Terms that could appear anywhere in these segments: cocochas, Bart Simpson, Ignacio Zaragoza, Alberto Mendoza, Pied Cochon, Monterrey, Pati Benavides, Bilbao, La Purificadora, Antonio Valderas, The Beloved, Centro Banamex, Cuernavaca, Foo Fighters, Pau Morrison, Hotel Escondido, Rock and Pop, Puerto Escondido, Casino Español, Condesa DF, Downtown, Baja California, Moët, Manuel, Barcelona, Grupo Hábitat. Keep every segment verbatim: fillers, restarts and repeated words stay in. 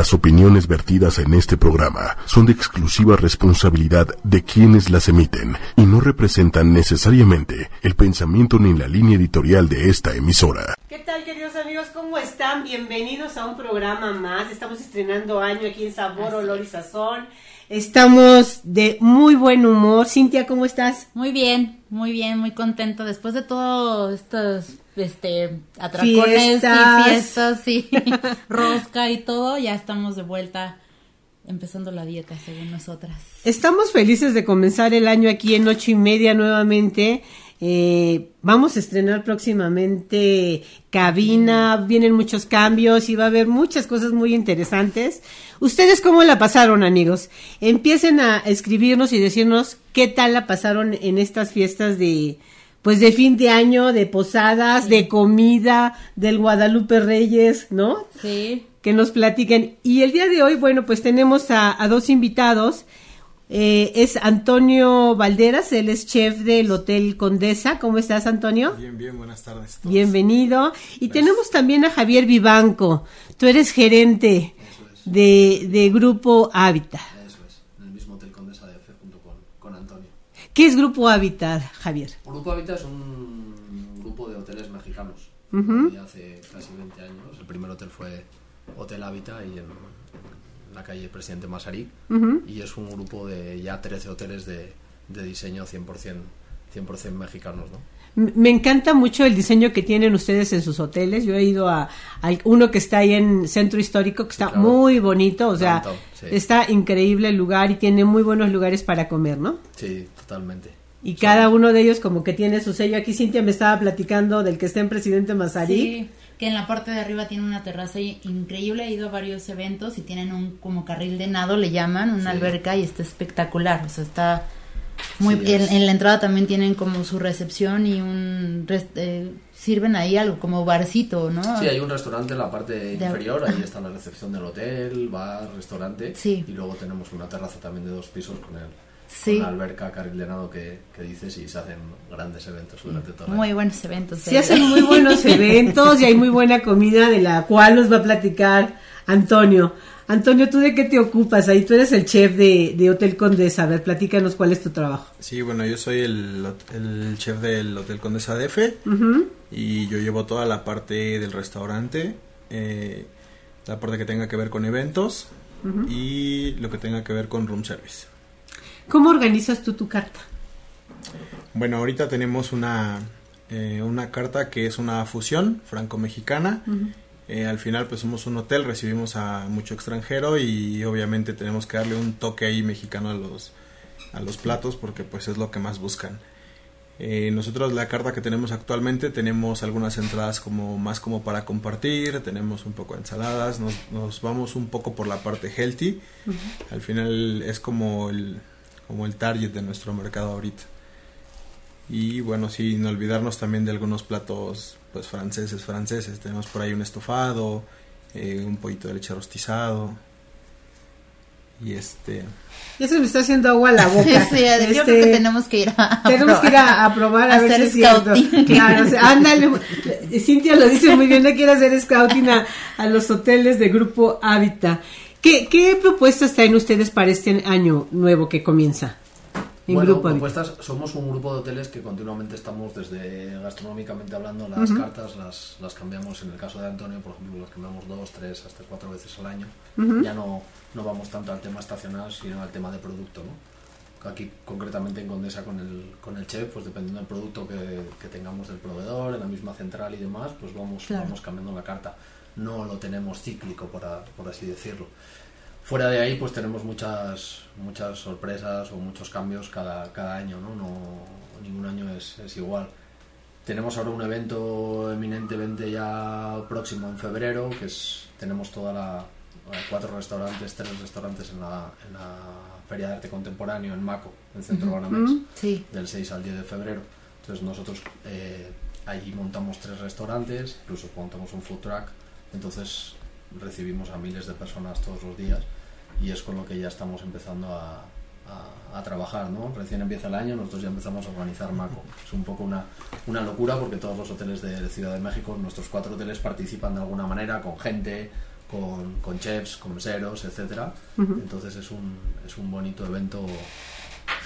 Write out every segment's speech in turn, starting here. Las opiniones vertidas en este programa son de exclusiva responsabilidad de quienes las emiten y no representan necesariamente el pensamiento ni la línea editorial de esta emisora. ¿Qué tal, queridos amigos? ¿Cómo están? Bienvenidos a un programa más. Estamos estrenando año aquí en Sabor, Olor y Sazón. Estamos de muy buen humor. Cintia, ¿cómo estás? Muy bien, muy bien, muy contento. Después de todos estos este, atracones fiestas. y fiestas y rosca y todo, ya estamos de vuelta empezando la dieta, según nosotras. Estamos felices de comenzar el año aquí en ocho y media nuevamente. Eh, vamos a estrenar próximamente cabina, vienen muchos cambios y va a haber muchas cosas muy interesantes. ¿Ustedes cómo la pasaron, amigos? Empiecen a escribirnos y decirnos qué tal la pasaron en estas fiestas de, pues, de fin de año, de posadas, sí, de comida, del Guadalupe Reyes, ¿no? Sí. Que nos platiquen. Y el día de hoy, bueno, pues tenemos a, a dos invitados. Eh, es Antonio Valderas, él es chef del Hotel Condesa. ¿Cómo estás, Antonio? Bien, bien, buenas tardes a todos. Bienvenido. Y gracias. Tenemos también a Javier Vivanco. Tú eres gerente es. de, de Grupo Hábitat. Eso es, en el mismo Hotel Condesa D F junto con, con Antonio. ¿Qué es Grupo Hábitat, Javier? Grupo Hábitat es un grupo de hoteles mexicanos. Uh-huh. Y hace casi veinte años, el primer hotel fue Hotel Hábitat y el... la calle Presidente Masarí, uh-huh, y es un grupo de ya trece hoteles de, de diseño cien por ciento mexicanos, ¿no? Me encanta mucho el diseño que tienen ustedes en sus hoteles. Yo he ido a, a uno que está ahí en Centro Histórico, que está sí, claro, muy bonito, o sea, Downtown, sí, está increíble el lugar y tiene muy buenos lugares para comer, ¿no? Sí, totalmente. Y sí, cada uno de ellos como que tiene su sello. Aquí Cintia me estaba platicando del que está en Presidente Masarí. Sí, que en la parte de arriba tiene una terraza increíble, he ido a varios eventos y tienen un como carril de nado, le llaman, una sí, alberca, y está espectacular, o sea, está muy sí, en, en la entrada también tienen como su recepción y un eh, sirven ahí algo como barcito, ¿no? Sí, hay un restaurante en la parte de inferior, ahí está la recepción del hotel, bar, restaurante, sí, y luego tenemos una terraza también de dos pisos con el... Sí. Una alberca, carril de nado que, que dices, y se hacen grandes eventos durante todo el año. Muy buenos eventos. Se sí, hacen muy buenos eventos y hay muy buena comida, de la cual nos va a platicar Antonio. Antonio, ¿tú de qué te ocupas ahí? Tú eres el chef de, de Hotel Condesa. A ver, platícanos cuál es tu trabajo. Sí, bueno, yo soy el, el chef del Hotel Condesa D F, uh-huh, y yo llevo toda la parte del restaurante, eh, la parte que tenga que ver con eventos, uh-huh, y lo que tenga que ver con room service. ¿Cómo organizas tú tu carta? Bueno, ahorita tenemos una, eh, una carta que es una fusión franco-mexicana. Uh-huh. Eh, al final, pues somos un hotel, recibimos a mucho extranjero y obviamente tenemos que darle un toque ahí mexicano a los, a los platos, porque pues es lo que más buscan. Eh, nosotros la carta que tenemos actualmente, tenemos algunas entradas como más como para compartir, tenemos un poco de ensaladas, nos, nos vamos un poco por la parte healthy. Uh-huh. Al final es como el... como el target de nuestro mercado ahorita. Y bueno, sin olvidarnos también de algunos platos pues franceses, franceses. Tenemos por ahí un estofado, eh, un pollito de leche rostizado. Y este... Ya se me está haciendo agua a la boca. Sí, este, yo creo que tenemos que ir a, a tenemos probar. Tenemos que ir a, a probar a, a ver si es cierto. Claro, o sea, ándale. Cintia lo dice muy bien, no quiere hacer scouting a, a los hoteles de Grupo Hábitat. ¿Qué, ¿Qué propuestas traen ustedes para este año nuevo que comienza? En bueno, Grupo propuestas, somos un grupo de hoteles que continuamente estamos, desde gastronómicamente hablando, las uh-huh, cartas las, las cambiamos. En el caso de Antonio, por ejemplo, las cambiamos dos, tres, hasta cuatro veces al año. Uh-huh. Ya no, no vamos tanto al tema estacional, sino al tema de producto, ¿no? Aquí, concretamente en Condesa, con el, con el chef, pues dependiendo del producto que, que tengamos del proveedor, en la misma central y demás, pues vamos, claro, vamos cambiando la carta. No lo tenemos cíclico, por, a, por así decirlo. Fuera de ahí, pues tenemos muchas muchas sorpresas o muchos cambios cada, cada año, ¿no? No, ningún año es, es igual. Tenemos ahora un evento eminentemente ya próximo en febrero, que es, tenemos toda la cuatro restaurantes, tres restaurantes en la, en la Feria de Arte Contemporáneo en MACO, en Centro Banamex, mm-hmm, sí, del seis al diez de febrero. Entonces nosotros eh, allí montamos tres restaurantes, incluso montamos un food truck. Entonces recibimos a miles de personas todos los días y es con lo que ya estamos empezando a, a, a trabajar, ¿no? Recién empieza el año, nosotros ya empezamos a organizar MACO. Es un poco una, una locura, porque todos los hoteles de Ciudad de México, nuestros cuatro hoteles, participan de alguna manera con gente, con, con chefs, con meseros, etcétera. Uh-huh. Entonces es un, es un bonito evento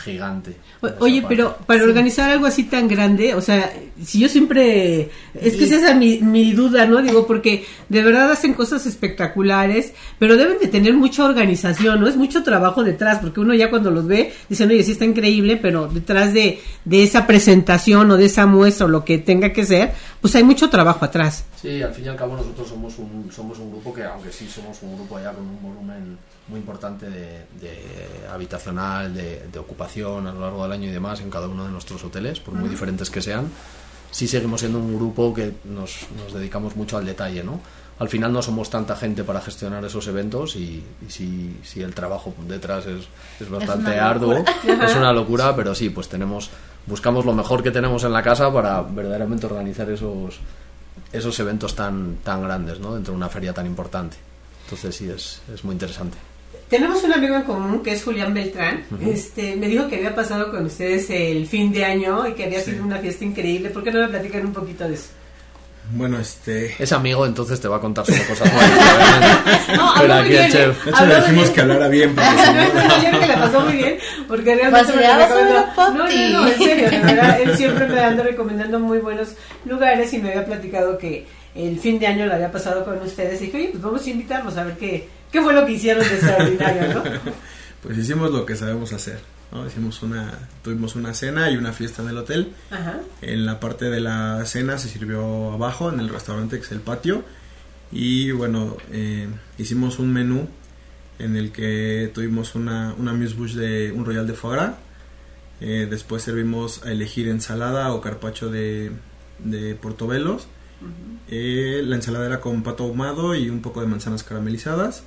gigante. Oye, parte. Pero para sí. organizar algo así tan grande, o sea, si yo siempre, es que y... esa es mi, mi duda, ¿no? Digo, porque de verdad hacen cosas espectaculares, pero deben de tener mucha organización, ¿no? Es mucho trabajo detrás, porque uno ya cuando los ve, dicen, oye, sí está increíble, pero detrás de, de esa presentación o de esa muestra o lo que tenga que ser, pues hay mucho trabajo atrás. Sí, al fin y al cabo nosotros somos un, somos un grupo que, aunque sí somos un grupo allá con un volumen muy importante de, de habitacional, de, de ocupación a lo largo del año y demás en cada uno de nuestros hoteles, por muy diferentes que sean, sí seguimos siendo un grupo que nos, nos dedicamos mucho al detalle, ¿no? Al final no somos tanta gente para gestionar esos eventos y, y si, si el trabajo detrás es, es bastante arduo, es una locura, pero sí, pues tenemos, buscamos lo mejor que tenemos en la casa para verdaderamente organizar esos, esos eventos tan, tan grandes, ¿no? Dentro de una feria tan importante. Entonces sí, es, es muy interesante. Tenemos un amigo en común que es Julián Beltrán. Uh-huh. Este, me dijo que había pasado con ustedes el fin de año y que había sí. sido una fiesta increíble. ¿Por qué no me platican un poquito de eso? Bueno, este... es amigo, entonces te va a contar solo cosas malas. No, habló muy bien. De hecho, le dijimos que hablara bien. No, que la pasó muy bien. Porque realmente me recomendó... No, no, no, en serio. De verdad, él siempre me anda recomendando muy buenos lugares y me había platicado que el fin de año lo había pasado con ustedes. Y dije, oye, pues vamos a invitarlos a ver qué... ¿Qué fue lo que hicieron de extraordinario, no? Pues hicimos lo que sabemos hacer, ¿no? Hicimos una, tuvimos una cena y una fiesta en el hotel. Ajá. En la parte de la cena se sirvió abajo, en el restaurante, que es el patio. Y bueno, eh, hicimos un menú en el que tuvimos una, una amuse-bouche de un royal de foie gras. Eh, después servimos a elegir ensalada o carpaccio de, de portobelos. Uh-huh. Eh, la ensalada era con pato ahumado y un poco de manzanas caramelizadas.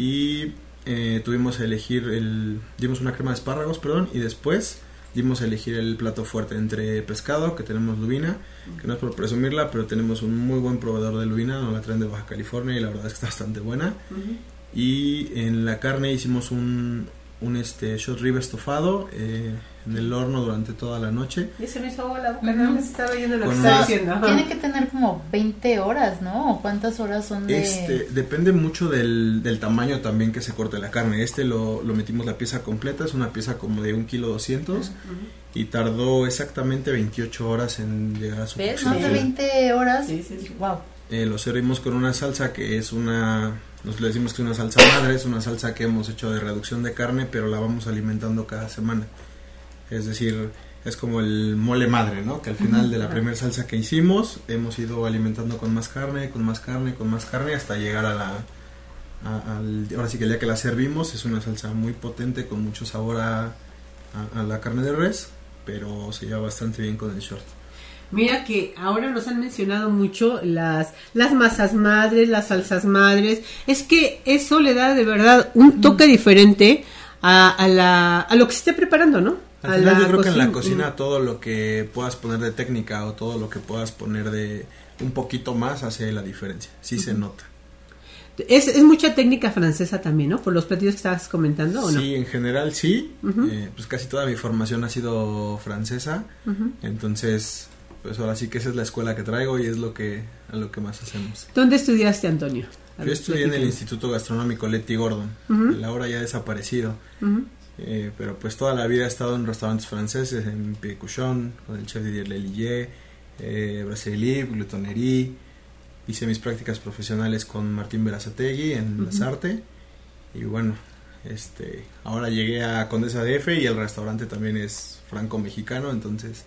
Y eh, tuvimos a elegir, el, dimos una crema de espárragos, perdón, y después dimos a elegir el plato fuerte entre pescado, que tenemos lubina, que no es por presumirla, pero tenemos un muy buen proveedor de lubina, nos la traen de Baja California y la verdad es que está bastante buena. Uh-huh. Y en la carne hicimos un, un este, short rib estofado eh, en el horno durante toda la noche. Y se me hizo agua la boca, no me estaba oyendo lo que estaba diciendo. Tiene que tener como veinte horas, ¿no? ¿Cuántas horas son de...? Este, depende mucho del, del tamaño también que se corte la carne. Este lo, lo metimos la pieza completa, es una pieza como de un kilo doscientos. Y tardó exactamente veintiocho horas en llegar a su ¿Ves? Más de veinte horas. Sí, sí, sí. Wow. Eh, lo servimos con una salsa que es una... Nos le decimos que es una salsa madre, es una salsa que hemos hecho de reducción de carne, pero la vamos alimentando cada semana. Es decir, es como el mole madre, ¿no? Que al final de la primera salsa que hicimos, hemos ido alimentando con más carne, con más carne, con más carne, hasta llegar a la... A, al, ahora sí que el día que la servimos, es una salsa muy potente, con mucho sabor a, a, a la carne de res, pero se lleva bastante bien con el short. Mira que ahora nos han mencionado mucho las las masas madres, las salsas madres. Es que eso le da de verdad un toque diferente a, a, la, a lo que se esté preparando, ¿no? Al a final la yo creo cocina. Que en la cocina todo lo que puedas poner de técnica o todo lo que puedas poner de un poquito más hace la diferencia. Sí, uh-huh. Se nota. Es, es mucha técnica francesa también, ¿no? Por los platillos que estabas comentando, ¿o no? Sí, en general sí. Uh-huh. Eh, pues casi toda mi formación ha sido francesa. Uh-huh. Entonces... Pues ahora sí que esa es la escuela que traigo y es lo que a lo que más hacemos. ¿Dónde estudiaste, Antonio? A Yo estudié en el Instituto Gastronómico Leti Gordon, uh-huh. El ahora ya desaparecido, uh-huh. eh, pero pues toda la vida he estado en restaurantes franceses, en Pied Cochon, con el chef Didier Lelie, eh, Brasserie, Glutonerie. Hice mis prácticas profesionales con Martín Berazategui en uh-huh. Lasarte y bueno, este, ahora llegué a Condesa D F y el restaurante también es franco-mexicano, entonces...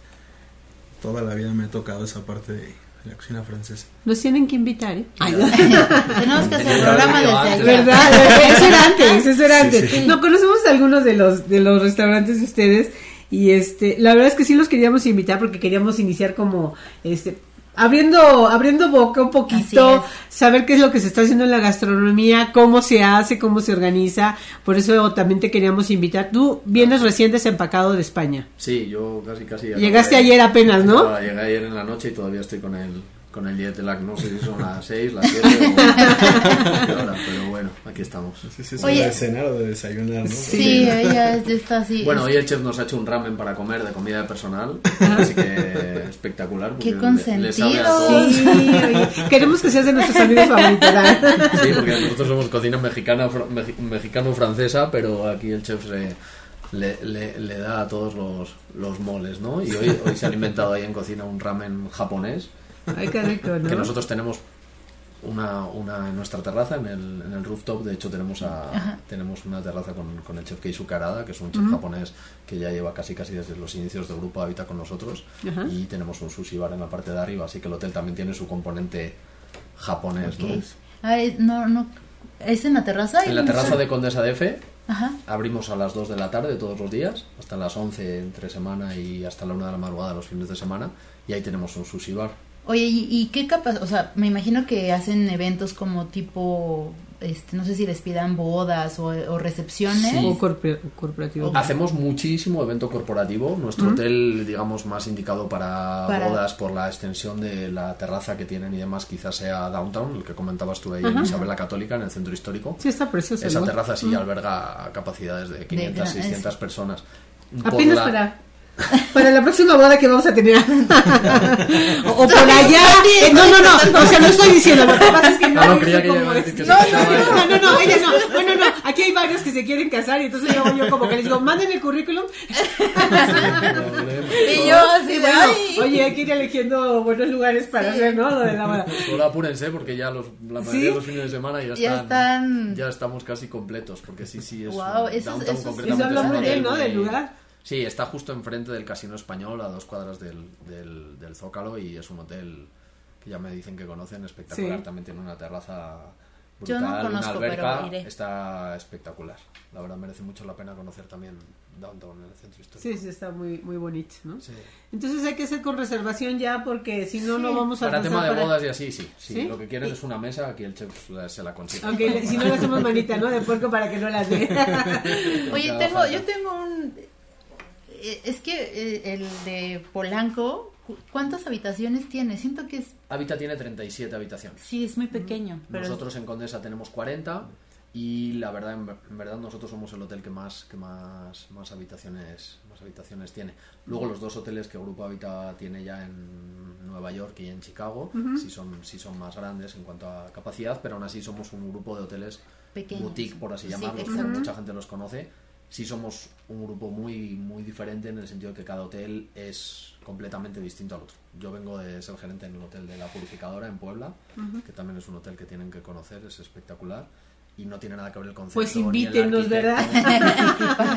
Toda la vida me ha tocado esa parte de la cocina francesa. Nos tienen que invitar, ¿eh? Ay, no. Tenemos que hacer el programa desde allá. ¿Verdad? Eso era antes, eso era antes. Sí, sí. No, conocemos algunos de los, de los restaurantes de ustedes y este, la verdad es que sí los queríamos invitar porque queríamos iniciar como, este... abriendo abriendo boca un poquito, saber qué es lo que se está haciendo en la gastronomía, cómo se hace, cómo se organiza. Por eso también te queríamos invitar. Tú vienes recién desempacado de España. Sí, yo casi casi llegaste acabé, ayer apenas, ¿no? Llegué ayer en la noche y todavía estoy con el Con el jet lag, no sé si son las seis, las siete o ahora, pero bueno, aquí estamos. No sé si es de cenar o de desayunar, ¿no? Sí, ella está así. Bueno, hoy el chef nos ha hecho un ramen para comer de comida personal, así que espectacular. ¡Qué consentido! Sí, oye, queremos que seas de nuestros amigos favoritos. Sí, porque nosotros somos cocina mexicana, mexicano-francesa, pero aquí el chef se... Le, le, le da a todos los, los moles, ¿no? Y hoy, hoy se ha alimentado ahí en cocina un ramen japonés. Ay, qué rico, ¿no? Que nosotros tenemos una, una en nuestra terraza, en el, en el rooftop. De hecho tenemos a Ajá. tenemos una terraza con, con el chef Keisuke Harada, que es un chef uh-huh. japonés que ya lleva casi casi desde los inicios del Grupo Hábitat con nosotros. Uh-huh. Y tenemos un sushi bar en la parte de arriba, así que el hotel también tiene su componente japonés, okay. ¿no? A ver, no, no. ¿Es en la terraza? En la terraza de Condesa D F. Ajá. Abrimos a las dos de la tarde todos los días, hasta las once entre semana y hasta la una de la madrugada los fines de semana, y ahí tenemos un sushi bar. Oye, ¿y, y qué capas? O sea, me imagino que hacen eventos como tipo, este, no sé si les pidan bodas o, o recepciones. Sí. O corpor- corporativo. Hacemos muchísimo evento corporativo. Nuestro uh-huh. hotel, digamos, más indicado para, para bodas por la extensión de la terraza que tienen y demás, quizás sea Downtown, el que comentabas tú ahí uh-huh. en Isabel La Católica, en el centro histórico. Sí, está precioso. Esa terraza sí uh-huh. alberga capacidades de quinientas, seiscientas personas. Apenas la... para... para la próxima boda que vamos a tener o, o por allá eh, no, no, no, o sea, no estoy diciendo lo que pasa es que no, no, no creía que no, no, no, no, no, ella no, bueno, no, aquí hay varios que se quieren casar y entonces yo, yo como que les digo, manden el currículum y yo así bueno, oye, hay que ir eligiendo buenos lugares para hacer, ¿no? Lo de la boda. Solo apúrense porque ya los, la mayoría ¿Sí? de los fines de semana ya, ya están, están ya estamos casi completos porque sí, sí es wow, eso, downtown, eso, completamente eso habla muy bien, ¿no? Del lugar. Sí, está justo enfrente del Casino Español, a dos cuadras del, del, del Zócalo, y es un hotel que ya me dicen que conocen, espectacular, sí. También tiene una terraza brutal, yo no conozco, una alberca, pero iré. Está espectacular. La verdad merece mucho la pena conocer también Downtown, en el centro histórico. Sí, sí, está muy, muy bonito, ¿no? Sí. Entonces hay que hacer con reservación ya, porque si no, sí. no vamos a para tema de para... bodas y así, sí, sí. ¿Sí? Lo que quieren sí. es una mesa, aquí el chef se la consigue. Aunque okay, si no le hacemos manita, ¿no? De puerco para que no las dé. Oye, tengo, yo tengo un... Es que el de Polanco, ¿cuántas habitaciones tiene? Siento que es... Hábitat tiene treinta y siete habitaciones. Sí, es muy pequeño. Mm. Pero nosotros es... en Condesa tenemos cuarenta y la verdad, en verdad nosotros somos el hotel que más que más, más habitaciones más habitaciones tiene. Luego los dos hoteles que Grupo Hábitat tiene ya en Nueva York y en Chicago, uh-huh. sí son, sí son más grandes en cuanto a capacidad, pero aún así somos un grupo de hoteles pequeños. Boutique, por así llamarlos, sí, mucha gente los conoce. Sí somos un grupo muy muy diferente en el sentido de que cada hotel es completamente distinto al otro. Yo vengo de ser gerente en el hotel de La Purificadora en Puebla, uh-huh. que también es un hotel que tienen que conocer, es espectacular y no tiene nada que ver el concepto. Pues invítenos, ¿verdad?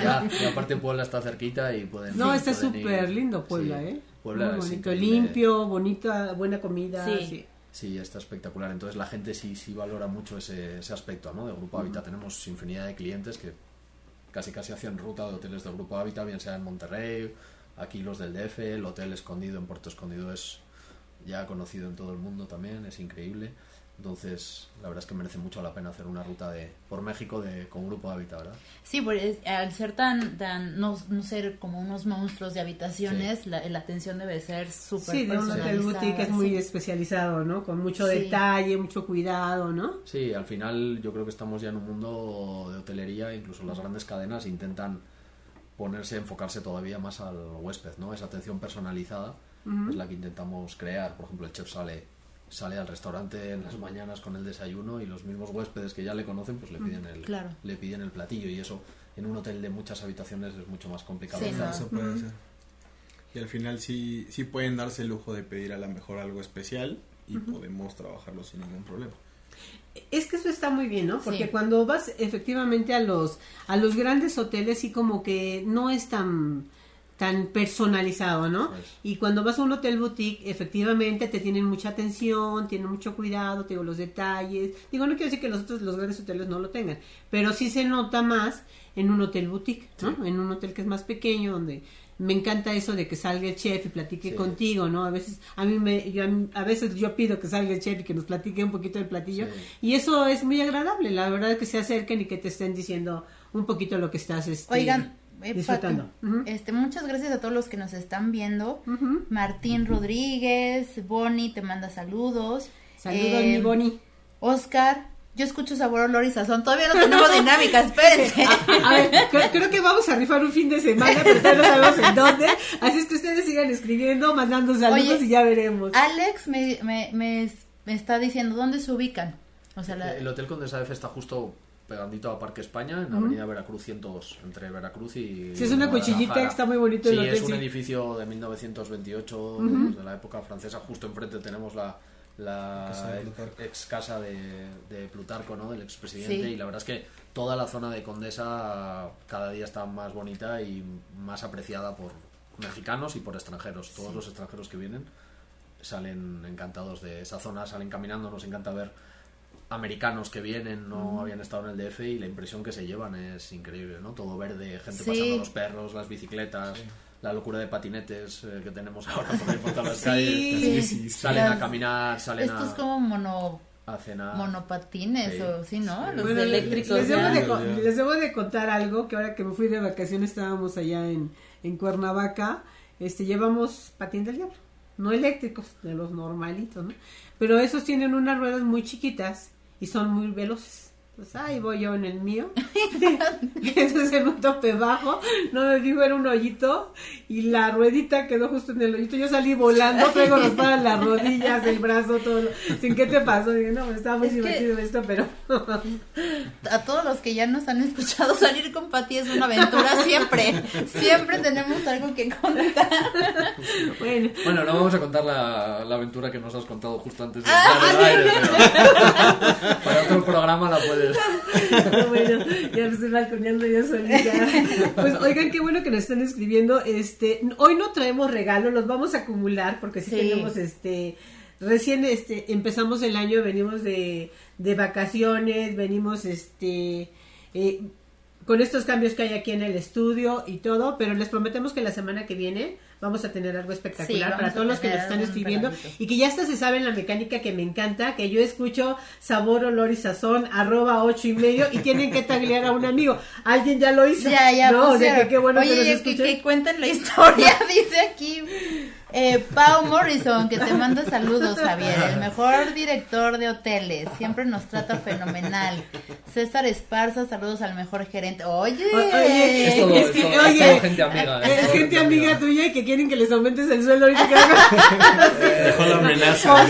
ya, y aparte Puebla está cerquita y pueden No, ir, está súper lindo Puebla, sí, ¿eh? Puebla muy bonito, es limpio, bonita, buena comida. Sí. sí. Sí, está espectacular. Entonces la gente sí sí valora mucho ese ese aspecto, ¿no? De Grupo Hábitat uh-huh. tenemos infinidad de clientes que casi casi hacían ruta de hoteles del Grupo Hábitat, bien sea en Monterrey, aquí los del D F, el Hotel Escondido en Puerto Escondido es ya conocido en todo el mundo también, es increíble. Entonces, la verdad es que merece mucho la pena hacer una ruta de por México de con Grupo Hábitat, ¿verdad? Sí, porque al ser tan, tan no, no ser como unos monstruos de habitaciones, sí. la, la atención debe ser súper sí, personalizada. Sí, de un hotel boutique es muy sí. especializado, ¿no? Con mucho sí. detalle, mucho cuidado, ¿no? Sí, al final yo creo que estamos ya en un mundo de hotelería, incluso las grandes cadenas intentan ponerse, enfocarse todavía más al huésped, ¿no? Esa atención personalizada uh-huh. es la que intentamos crear. Por ejemplo, el chef sale... sale al restaurante en las mañanas con el desayuno y los mismos huéspedes que ya le conocen pues le piden el claro. le piden el platillo y eso en un hotel de muchas habitaciones es mucho más complicado. Sí, ¿no? Eso puede uh-huh. ser. Y al final sí sí pueden darse el lujo de pedir a lo mejor algo especial y uh-huh. podemos trabajarlo sin ningún problema. Es que eso está muy bien, ¿no? Porque sí. cuando vas efectivamente a los a los grandes hoteles y como que no es tan tan personalizado, ¿no? Pues. Y cuando vas a un hotel boutique, efectivamente te tienen mucha atención, tienen mucho cuidado, te digo, los detalles. Digo, no quiero decir que los otros, los grandes hoteles no lo tengan, pero sí se nota más en un hotel boutique, ¿no? Sí. En un hotel que es más pequeño, donde me encanta eso de que salga el chef y platique sí. contigo, ¿no? A veces a mí me yo, a veces yo pido que salga el chef y que nos platique un poquito del platillo sí. y eso es muy agradable, la verdad, que se acerquen y que te estén diciendo un poquito lo que estás este... Oigan, disfrutando. Uh -huh. Este, muchas gracias a todos los que nos están viendo. Uh -huh. Martín uh -huh. Rodríguez, Bonnie te manda saludos. Saludos, eh, mi Bonnie. Oscar, yo escucho Sabor, Olor y Sazón. Todavía no tenemos dinámica, espérense. A, a ver, creo, creo que vamos a rifar un fin de semana, pero todavía no sabemos en dónde. Así es que ustedes sigan escribiendo, mandando saludos. Oye, y ya veremos. Alex me, me, me, me está diciendo, ¿dónde se ubican? O sea, la... El Hotel Condesa D F está justo pegandito a Parque España, en uh -huh. Avenida Veracruz ciento dos, entre Veracruz y... Sí, es una cuchillita, está muy bonito el sí, hotel. Sí, es un edificio de mil novecientos veintiocho, uh -huh. pues, de la época francesa. Justo enfrente tenemos la... la ex casa de, de Plutarco, ¿no? Del expresidente, sí. Y la verdad es que toda la zona de Condesa cada día está más bonita y más apreciada por mexicanos y por extranjeros. Todos sí. los extranjeros que vienen salen encantados de esa zona, salen caminando, nos encanta ver americanos que vienen, no mm. habían estado en el D F y la impresión que se llevan es increíble, ¿no? Todo verde, gente sí. pasando los perros, las bicicletas... Sí. La locura de patinetes eh, que tenemos ahora por ahí por todas las sí, calles. Sí, sí, salen las, a caminar, salen esto a... Esto es como mono, a cenar. Monopatines, sí. o sí, ¿no? Sí. Los bueno, eléctricos. Les, les, debo de, les debo de contar algo, que ahora que me fui de vacaciones estábamos allá en, en Cuernavaca, este, llevamos patín del diablo, no eléctricos, de los normalitos, ¿no? Pero esos tienen unas ruedas muy chiquitas y son muy veloces. Pues ahí voy yo en el mío, entonces en un tope bajo, no me digo, era un hoyito y la ruedita quedó justo en el hoyito, yo salí volando, traigo los para las rodillas, el brazo, todo, lo... sin qué te pasó, dije, no, estaba muy es divertido que... esto, pero... A todos los que ya nos han escuchado, salir con Pati es una aventura siempre, siempre tenemos algo que contar. Bueno, bueno, no vamos a contar la, la aventura que nos has contado justo antes de entrar al aire, pero para otro programa la puedes. No, bueno, ya me estoy balconeando yo solita. Pues oigan, qué bueno que nos están escribiendo. Este, hoy no traemos regalos, los vamos a acumular porque sí, sí. tenemos este, recién este, empezamos el año, venimos de, de vacaciones, venimos este, eh, con estos cambios que hay aquí en el estudio y todo, pero les prometemos que la semana que viene vamos a tener algo espectacular sí, para todos los que nos están escribiendo pegadito. Y que ya hasta se saben la mecánica que me encanta, que yo escucho Sabor, Olor y Sazón, arroba ocho y medio, y tienen que taglear a un amigo. Alguien ya lo hizo. Ya, ya, no, o sea, que qué bueno. Oye, que, nos que, que cuenten la historia, dice aquí eh, Pau Morrison, que te manda saludos, Javier, el mejor director de hoteles, siempre nos trata fenomenal. César Esparza, saludos al mejor gerente. Oye, oye, es, todo, es, que, todo, oye, es todo gente amiga. Es, es gente amiga, amiga tuya que quieren que les aumentes el sueldo ahorita. Dejó la amenaza.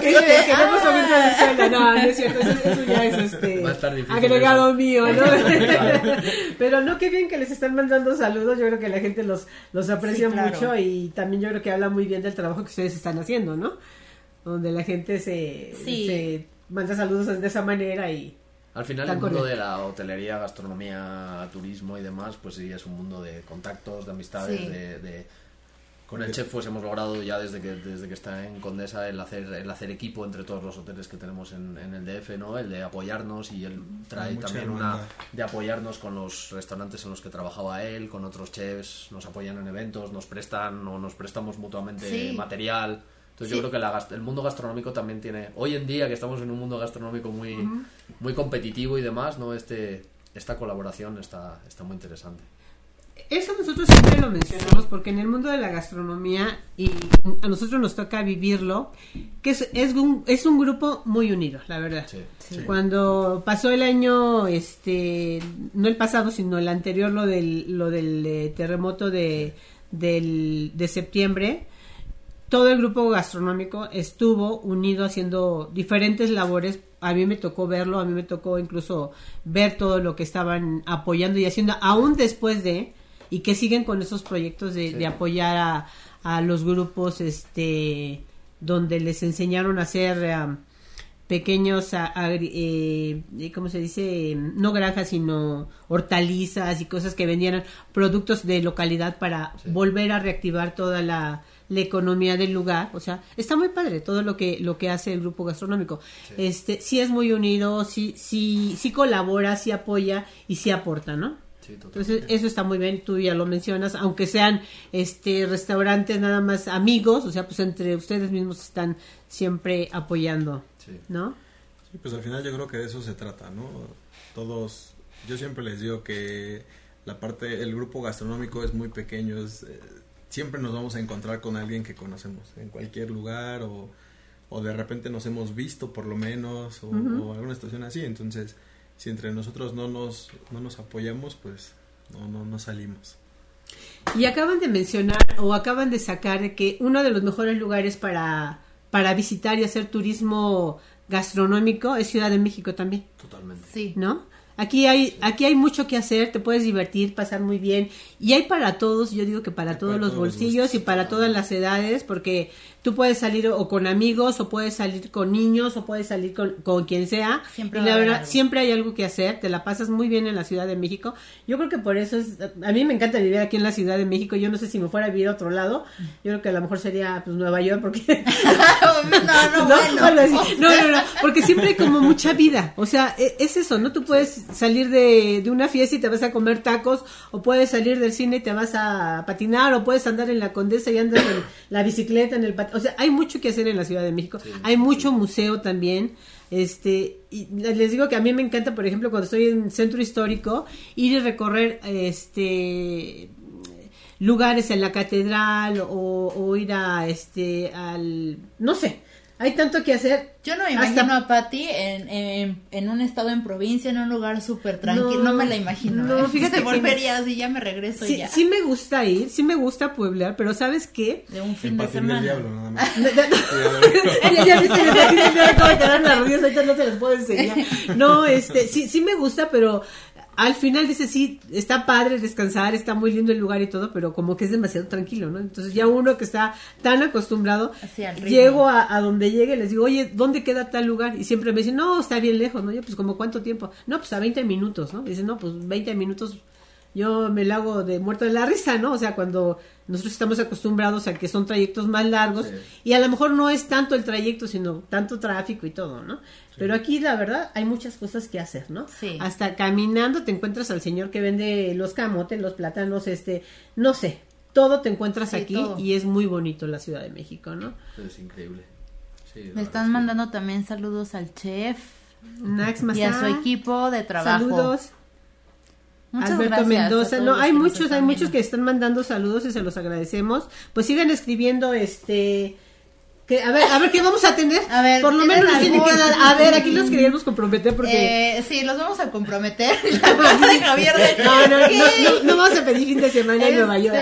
Queremos aumentar el sueldo. No, no es cierto. Eso, eso ya es este, va a estar difícil, agregado eso. Mío, ¿no? Claro. Pero no, qué bien que les están mandando saludos. Yo creo que la gente los, los aprecia sí, claro. mucho y también yo creo que habla muy bien del trabajo que ustedes están haciendo, ¿no? Donde la gente se, sí. se manda saludos de esa manera y... Al final el mundo de la hotelería, gastronomía, turismo y demás, pues sí, es un mundo de contactos, de amistades, sí. de, de... Con el chef pues hemos logrado ya desde que desde que está en Condesa el hacer el hacer equipo entre todos los hoteles que tenemos en, en el D F, ¿no? El de apoyarnos y él trae también una de apoyarnos con los restaurantes en los que trabajaba él, con otros chefs, nos apoyan en eventos, nos prestan o nos prestamos mutuamente sí. material. Entonces sí. yo creo que la, el mundo gastronómico también tiene, hoy en día que estamos en un mundo gastronómico muy, uh-huh. muy competitivo y demás, ¿no? Este, esta colaboración está, está muy interesante. Eso nosotros siempre lo mencionamos porque en el mundo de la gastronomía, y a nosotros nos toca vivirlo, que es, es, un, es un grupo muy unido, la verdad. Sí, sí. Cuando pasó el año, este, no el pasado, sino el anterior, lo del, lo del eh, terremoto de, del, de septiembre, todo el grupo gastronómico estuvo unido haciendo diferentes labores. A mí me tocó verlo, a mí me tocó incluso ver todo lo que estaban apoyando y haciendo, aún después de, y que siguen con esos proyectos de, sí. de apoyar a, a los grupos este donde les enseñaron a hacer um, pequeños, a, a, eh, ¿cómo se dice? No granjas, sino hortalizas y cosas que vendieran, productos de localidad para sí. volver a reactivar toda la... la economía del lugar, o sea, está muy padre todo lo que lo que hace el grupo gastronómico. Sí. Este, sí es muy unido, sí sí sí colabora, sí apoya y sí aporta, ¿no? Sí, entonces eso está muy bien, tú ya lo mencionas, aunque sean este restaurantes nada más amigos, o sea, pues entre ustedes mismos están siempre apoyando, sí. ¿no? Sí, pues al final yo creo que de eso se trata, ¿no? Todos, yo siempre les digo que la parte, el grupo gastronómico es muy pequeño, es, eh, siempre nos vamos a encontrar con alguien que conocemos en cualquier lugar, o, o de repente nos hemos visto por lo menos, o, uh-huh. o alguna situación así. Entonces, si entre nosotros no nos, no nos apoyamos, pues no, no, no salimos. Y acaban de mencionar o acaban de sacar que uno de los mejores lugares para, para visitar y hacer turismo gastronómico es Ciudad de México también. Totalmente. Sí. ¿No? Aquí hay, sí. aquí hay mucho que hacer, te puedes divertir, pasar muy bien, y hay para todos, yo digo que para y todos para los todos bolsillos los... y para todas las edades, porque tú puedes salir o con amigos, o puedes salir con niños, o puedes salir con, con quien sea, siempre, y la verdad, algo. siempre hay algo que hacer, te la pasas muy bien en la Ciudad de México. Yo creo que por eso es, a mí me encanta vivir aquí en la Ciudad de México. Yo no sé si me fuera a vivir a otro lado, yo creo que a lo mejor sería pues Nueva York, porque no, no, no, bueno. bueno, así, no, no, no, porque siempre hay como mucha vida, o sea, es eso, ¿no? Tú puedes salir de, de una fiesta y te vas a comer tacos, o puedes salir del cine y te vas a patinar, o puedes andar en la Condesa y andas en la bicicleta, en el pat... o sea, hay mucho que hacer en la Ciudad de México, sí, hay sí. mucho museo también, este, y les digo que a mí me encanta, por ejemplo, cuando estoy en Centro Histórico, ir y recorrer, este, lugares en la Catedral, o, o ir a, este, al, no sé, hay tanto que hacer. Yo no me imagino hasta... a Pati en, en, en un estado en provincia, en un lugar súper tranquilo, no, no me la imagino. No, eh. fíjate, volvería así, ya me regreso sí, y ya. Sí me gusta ir, sí me gusta pueblear, pero ¿sabes qué? De un fin el de semana. Del diablo, nada más. Ya, ya viste, el patín del diablo, te dan las rodillas, ahorita no se las puedo enseñar. No, este, sí, sí me gusta, pero... al final dice, sí, está padre descansar, está muy lindo el lugar y todo, pero como que es demasiado tranquilo, ¿no? Entonces ya uno que está tan acostumbrado, llego a, a donde llegue, les digo, oye, ¿dónde queda tal lugar? Y siempre me dicen, no, está bien lejos, ¿no? Yo, pues, ¿como cuánto tiempo? No, pues, a veinte minutos, ¿no? Dicen, no, pues, veinte minutos, yo me la hago de muerto de la risa, ¿no? O sea, cuando nosotros estamos acostumbrados a que son trayectos más largos, sí. y a lo mejor no es tanto el trayecto, sino tanto tráfico y todo, ¿no? Sí. Pero aquí, la verdad, hay muchas cosas que hacer, ¿no? Sí. Hasta caminando te encuentras al señor que vende los camotes, los plátanos, este, no sé, todo te encuentras sí, aquí todo. Y es muy bonito la Ciudad de México, ¿no? Es increíble. Sí, me están mandando también saludos al chef Nax Masá, y a su equipo de trabajo. Saludos. Muchas Alberto Mendoza, no, hay muchos, hay muchos que están mandando saludos y se los agradecemos. Pues sigan escribiendo, este, que a ver, a ver qué vamos a tener. A ver, por lo menos nos tienen que dar, a ver, aquí los queríamos comprometer porque eh, sí, los vamos a comprometer. Javier, no, no, no, no, no vamos a pedir fin de semana en Nueva York.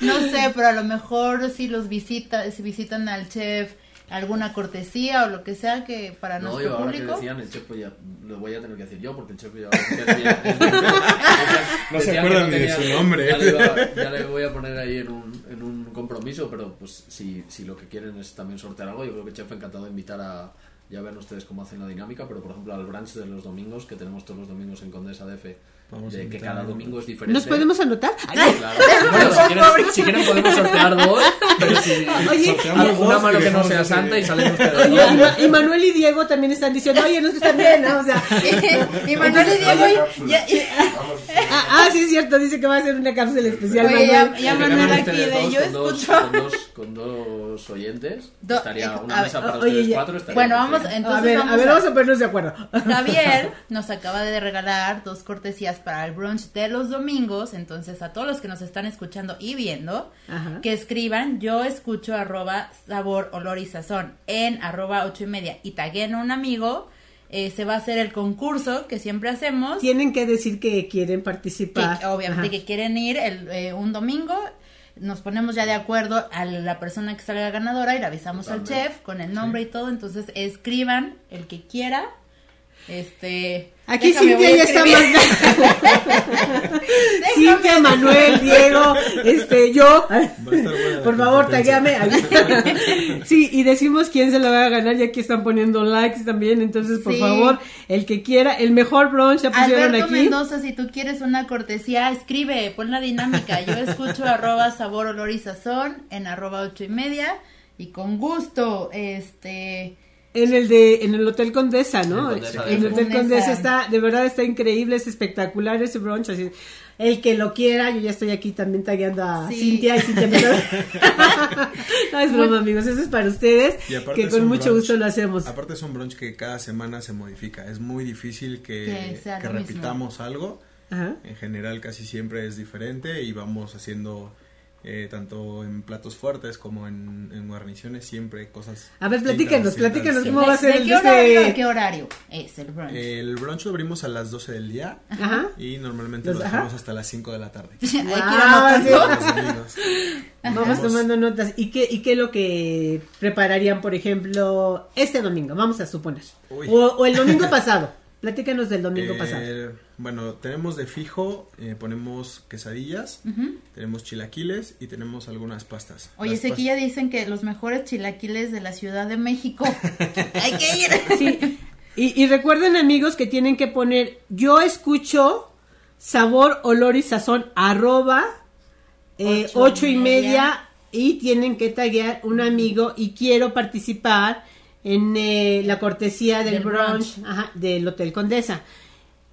No sé, pero a lo mejor si los visita, si visitan al chef, alguna cortesía o lo que sea que para no, nuestro yo, público. No, yo ahora que decían el chef, pues ya lo voy a tener que decir yo porque el chef ya... ya, ya, ya, ya, ya no se acuerdan no de su nombre. Ya le, iba, ya le voy a poner ahí en un, en un compromiso, pero pues si, si lo que quieren es también sortear algo, yo creo que el chef encantado de invitar a... Ya ven ustedes cómo hacen la dinámica, pero por ejemplo al brunch de los domingos, que tenemos todos los domingos en Condesa D F, vamos de que cada domingo es diferente. ¿Nos podemos anotar? Ay, claro. Bueno, si, quieren, si quieren podemos sortear dos, pero si alguna mano que no sea santa y salen ustedes. Oye, y, Ma- y Manuel y Diego también están diciendo, oye, no están bien, ¿no? O sea, y, y Manuel y Diego... Y, y, y, ah, ah, sí es cierto, dice que va a hacer una cápsula especial. Oye, Manuel. Ya, ya Manuel aquí de yo escucho... Con dos, con dos oyentes, Do, estaría una mesa ver, para oye, ustedes ya. cuatro. Estaría bueno, vamos... Entonces a ver, vamos a, ver, a... vamos a ponernos de acuerdo. Javier nos acaba de regalar dos cortesías para el brunch de los domingos, entonces a todos los que nos están escuchando y viendo, ajá, que escriban yo escucho arroba sabor, olor y sazón en arroba ocho y media y taguen a un amigo. Eh, se va a hacer el concurso que siempre hacemos. Tienen que decir que quieren participar. Que, obviamente, ajá, que quieren ir el, eh, un domingo. Nos ponemos ya de acuerdo a la persona que salga ganadora y le avisamos al chef con el nombre sí. y todo. Entonces, escriban el que quiera. Este... Aquí Cintia ya está más... Cintia, Manuel, Diego, este, yo. Por favor, taguéame. Sí, y decimos quién se la va a ganar. Y aquí están poniendo likes también. Entonces, por sí. favor, el que quiera. El mejor brunch ya pusieron Alberto aquí. Alberto Mendoza, si tú quieres una cortesía, escribe, pon la dinámica. Yo escucho arroba sabor, olor y sazón en arroba ocho y media. Y con gusto, este... En el de, en el Hotel Condesa, ¿no? En el Hotel Condesa está, de verdad está increíble, es espectacular ese brunch, así, el que lo quiera, yo ya estoy aquí también tagueando a sí. Cintia y Cintia. No es broma, amigos, eso es para ustedes, que con mucho brunch, gusto lo hacemos. Aparte es un brunch que cada semana se modifica, es muy difícil que, que, que repitamos algo. Ajá. En general casi siempre es diferente y vamos haciendo eh, tanto en platos fuertes como en, en guarniciones siempre cosas. A ver, platícanos, platícanos cómo va a ser el brunch. ¿De qué horario es el brunch? El brunch lo abrimos a las doce del día. Ajá. Y normalmente los, lo dejamos ajá. hasta las cinco de la tarde. Ah, vamos tomando notas. ¿Y qué, y qué es lo que prepararían, por ejemplo, este domingo? Vamos a suponer. Uy. O, o el domingo pasado. Platícanos del domingo eh, pasado. Bueno, tenemos de fijo, eh, ponemos quesadillas, uh-huh. tenemos chilaquiles y tenemos algunas pastas. Oye, sé que ya dicen que los mejores chilaquiles de la Ciudad de México. Hay que ir. Sí. Y, y recuerden, amigos, que tienen que poner, yo escucho sabor, olor y sazón, arroba, eh, ocho, ocho y media. media, y tienen que taguear un amigo y quiero participar en eh, la cortesía del, del brunch, brunch. Ajá, del Hotel Condesa,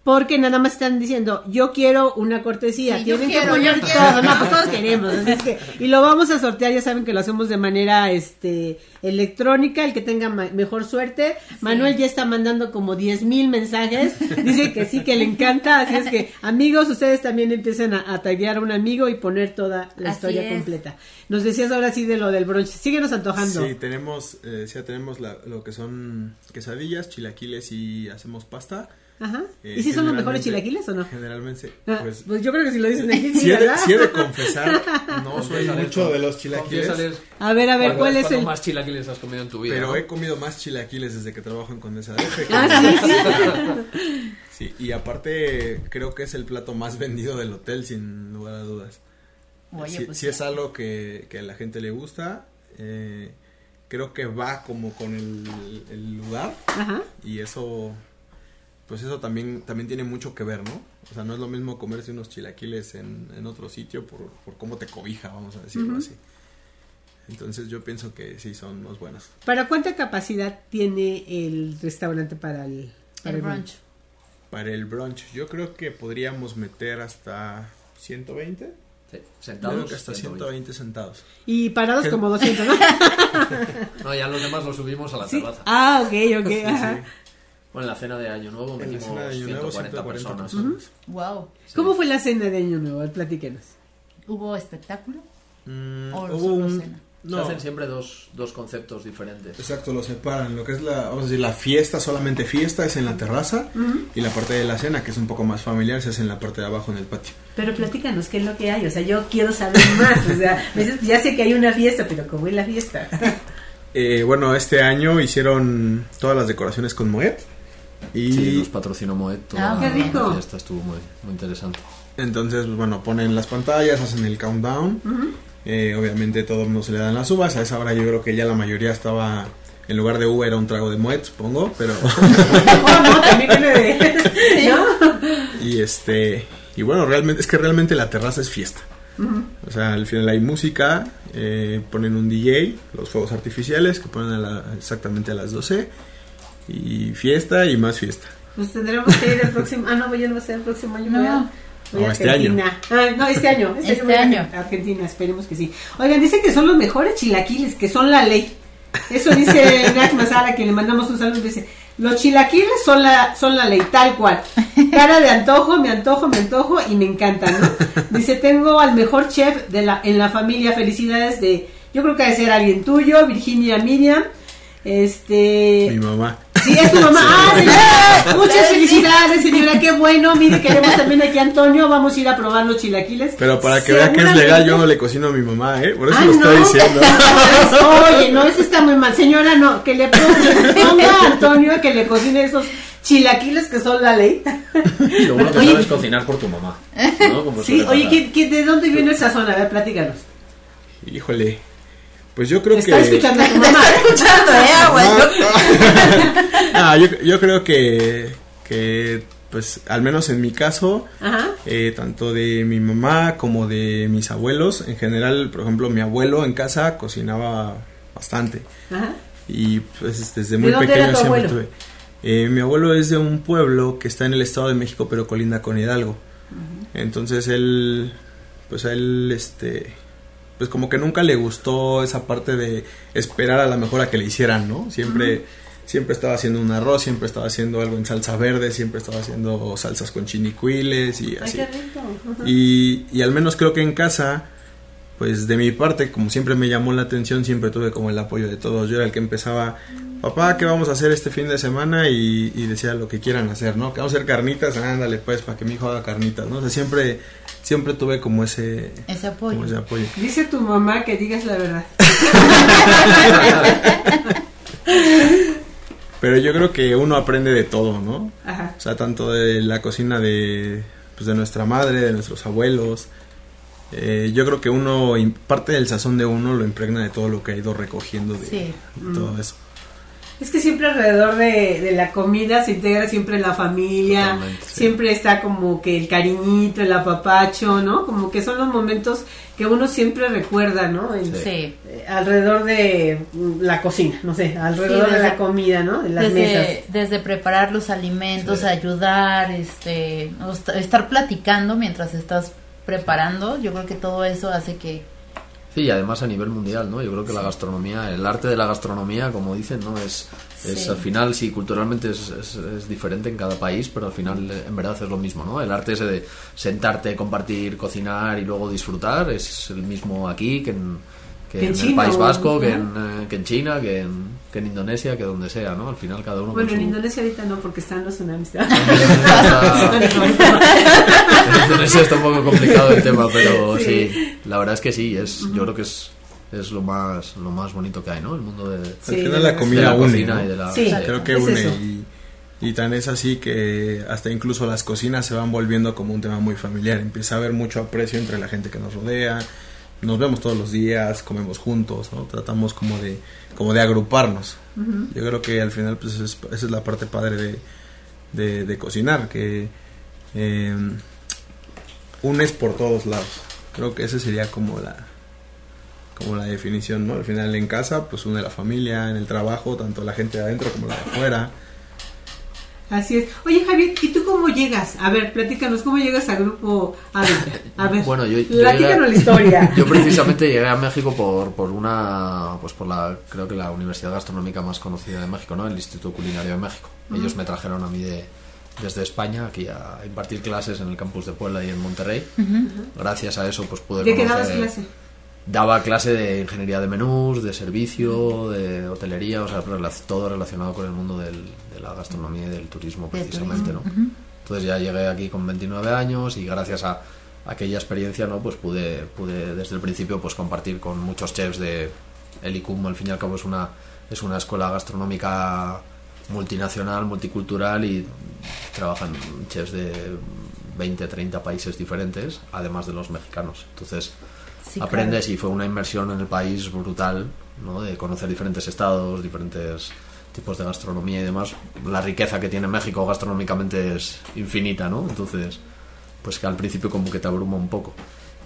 porque nada más están diciendo yo quiero una cortesía, sí, tienen quiero, que poner todo, no, pues todos queremos, así es que, y lo vamos a sortear, ya saben que lo hacemos de manera este electrónica, el que tenga ma- mejor suerte, sí. Manuel ya está mandando como diez mil mensajes, dice que sí, que le encanta, así es que amigos, ustedes también empiecen a, a taggear a un amigo y poner toda la así historia es. completa. Nos decías ahora sí de lo del brunch, síguenos antojando. Sí, tenemos, eh, ya tenemos la, lo que son quesadillas, chilaquiles y hacemos pasta. Ajá. Eh, ¿Y si son los mejores chilaquiles o no? Generalmente, pues, ah, pues yo creo que si lo dicen aquí, sí, ¿verdad? Si he de confesar, no soy mucho de los chilaquiles. A ver, a ver, ¿cuál es el más chilaquiles has comido en tu vida? Pero ¿no? He comido más chilaquiles desde que trabajo en Condesa D F. Ah, sí, sí. Sí, y aparte creo que es el plato más vendido del hotel, sin lugar a dudas. Oye, sí, pues sí es algo que, que a la gente le gusta, eh, creo que va como con el, el lugar. Ajá. Y eso... pues eso también también tiene mucho que ver, ¿no? O sea, no es lo mismo comerse unos chilaquiles en, en otro sitio por, por cómo te cobija, vamos a decirlo uh-huh. así. Entonces yo pienso que sí son los buenos. ¿Para cuánta capacidad tiene el restaurante para el, para el, el brunch. brunch? Para el brunch, yo creo que podríamos meter hasta ciento veinte. Sí, sentados. Creo que hasta ciento veinte sentados. Y parados ¿Qué? Como doscientos, ¿no? No, ya los demás los subimos a la ¿sí? terraza. Ah, ok, ok, sí, ajá. Sí. Bueno, en la cena de Año Nuevo metimos ciento cuarenta personas. Uh-huh. Wow. Sí. ¿Cómo fue la cena de Año Nuevo? Platíquenos. ¿Hubo espectáculo? Mm, ¿O hubo solo un... cena? No. Se hacen siempre dos, dos conceptos diferentes. Exacto, lo separan. Lo que es la, vamos a decir, la fiesta, solamente fiesta, es en la terraza. Uh-huh. Y la parte de la cena, que es un poco más familiar, se hace en la parte de abajo, en el patio. Pero platícanos, ¿qué es lo que hay? O sea, yo quiero saber más. O sea, ya sé que hay una fiesta, pero ¿cómo es la fiesta? eh, bueno, este año hicieron todas las decoraciones con Moët. Y sí, nos patrocinó Moët. Ah, qué rico. Esta estuvo muy, muy interesante. Entonces, bueno, ponen las pantallas, hacen el countdown. Uh-huh. Eh, obviamente, todos no se le dan las uvas. A esa hora, yo creo que ya la mayoría estaba. En lugar de uva, era un trago de Moët, supongo. Pero. Y este. Y bueno, realmente es que realmente la terraza es fiesta. Uh-huh. O sea, al final hay música. Eh, ponen un D J, los fuegos artificiales que ponen a la, exactamente a las doce. Y fiesta y más fiesta. Pues tendremos que ir el próximo. Ah, no, yo no voy a ser el próximo año. No, voy a este Argentina. Año. Ah, no, este año. Este, este año. año. Argentina, esperemos que sí. Oigan, dicen que son los mejores chilaquiles, que son la ley. Eso dice Nat Mazara, que le mandamos un saludo. Dice: los chilaquiles son la, son la ley, tal cual. Cara de antojo, me antojo, me antojo y me encanta, ¿no? Dice: tengo al mejor chef de la, en la familia. Felicidades de. Yo creo que ha de ser alguien tuyo, Virginia Miriam. Este. Mi mamá. Sí, es tu mamá. Sí. Ah, señora, muchas felicidades, señora, qué bueno. Mire, queremos también aquí a Antonio, vamos a ir a probar los chilaquiles. Pero para que vea que es legal, yo no le cocino a mi mamá, ¿eh? Por eso ah, lo no. estoy diciendo. Oye, no, eso está muy mal. Señora, no, que le ponga a Antonio que le cocine esos chilaquiles que son la ley. Lo bueno que oye, sabes cocinar por tu mamá, ¿no? Como sí, oye, ¿qué, qué, ¿de dónde viene esa zona? A ver, platícanos. Híjole. Pues yo creo que... ¿Estás escuchando a tu mamá? ¿Estás escuchando, eh? Ah, yo, yo creo que, que, pues, al menos en mi caso, eh, tanto de mi mamá como de mis abuelos, en general, por ejemplo, mi abuelo en casa cocinaba bastante. Ajá. Y, pues, desde muy pequeño siempre tuve... Eh, mi abuelo es de un pueblo que está en el Estado de México, pero colinda con Hidalgo. Ajá. Entonces, él, pues, él, este... pues como que nunca le gustó esa parte de esperar a la mejor a que le hicieran, ¿no? Siempre siempre estaba haciendo un arroz, siempre estaba haciendo algo en salsa verde, siempre estaba haciendo salsas con chinicuiles y así. Ay, qué rico. Y, y al menos creo que en casa, pues de mi parte, como siempre me llamó la atención, siempre tuve como el apoyo de todos. Yo era el que empezaba, papá, ¿qué vamos a hacer este fin de semana? Y, y decía lo que quieran hacer, ¿no? ¿Que vamos a hacer carnitas? Ándale, pues, para que mi hijo haga carnitas, ¿no? O sea, siempre... Siempre tuve como ese, ese, apoyo. como ese apoyo. Dice tu mamá que digas la verdad. Pero yo creo que uno aprende de todo, ¿no? Ajá. O sea, tanto de la cocina de, pues, de nuestra madre, de nuestros abuelos. Eh, yo creo que uno, parte del sazón de uno lo impregna de todo lo que ha ido recogiendo de, sí. de todo mm. eso. Es que siempre alrededor de, de la comida se integra siempre la familia, sí. siempre está como que el cariñito, el apapacho, ¿no? Como que son los momentos que uno siempre recuerda, ¿no? El, sí. eh, alrededor de la cocina, no sé, alrededor sí, desde, de la comida, ¿no? De las desde, mesas. Desde preparar los alimentos, sí. ayudar, este, estar platicando mientras estás preparando, yo creo que todo eso hace que... Sí, y además a nivel mundial, ¿no? Yo creo que sí. la gastronomía, el arte de la gastronomía, como dicen, ¿no? Es, es sí. al final, sí, culturalmente es, es, es diferente en cada país, pero al final en verdad es lo mismo, ¿no? El arte ese de sentarte, compartir, cocinar y luego disfrutar es el mismo aquí que en, que en, en China, el País Vasco, ¿no? que, en, que en China, que en, que en Indonesia, que donde sea, ¿no? Al final cada uno... Bueno, en su... Indonesia ahorita no, porque están los tsunamis. En Indonesia está un poco complicado el tema, pero sí... sí. La verdad es que sí, es, uh-huh. yo creo que es, es lo más lo más bonito que hay, ¿no? El mundo de, sí, al final de la comida une, ¿no? y de la, sí, de, creo que es une y, y tan es así que hasta incluso las cocinas se van volviendo como un tema muy familiar. Empieza a haber mucho aprecio entre la gente que nos rodea, nos vemos todos los días, comemos juntos, ¿no? Tratamos como de como de agruparnos. Uh-huh. Yo creo que al final pues es, esa es la parte padre de de, de cocinar, que eh, unes por todos lados. Creo que esa sería como la como la definición, ¿no? Al final en casa, pues une la familia, en el trabajo, tanto la gente de adentro como la de afuera. Así es. Oye, Javier, ¿y tú cómo llegas? A ver, platícanos, ¿cómo llegas al Grupo Hábitat? A ver, bueno, yo, yo platícanos llegué, la historia. Yo precisamente llegué a México por, por una, pues por la, creo que la universidad gastronómica más conocida de México, ¿no? El Instituto Culinario de México. Ellos uh-huh. me trajeron a mí de... desde España aquí a impartir clases en el campus de Puebla y en Monterrey. Uh-huh. Gracias a eso pues pude conocer... ¿De qué dabas clase? Daba clase de ingeniería de menús, de servicio, de hotelería, o sea, todo relacionado con el mundo del, de la gastronomía y del turismo precisamente, ¿no? Uh-huh. Entonces ya llegué aquí con veintinueve años y gracias a aquella experiencia, ¿no? Pues pude pude desde el principio pues compartir con muchos chefs de el I C U M. Al fin y al cabo es una es una escuela gastronómica multinacional, multicultural y trabajan chefs de veinte, treinta países diferentes, además de los mexicanos. Entonces sí, aprendes claro. y fue una inmersión en el país brutal, ¿no? De conocer diferentes estados, diferentes tipos de gastronomía y demás. La riqueza que tiene México gastronómicamente es infinita, ¿no? Entonces, pues que al principio como que te abruma un poco.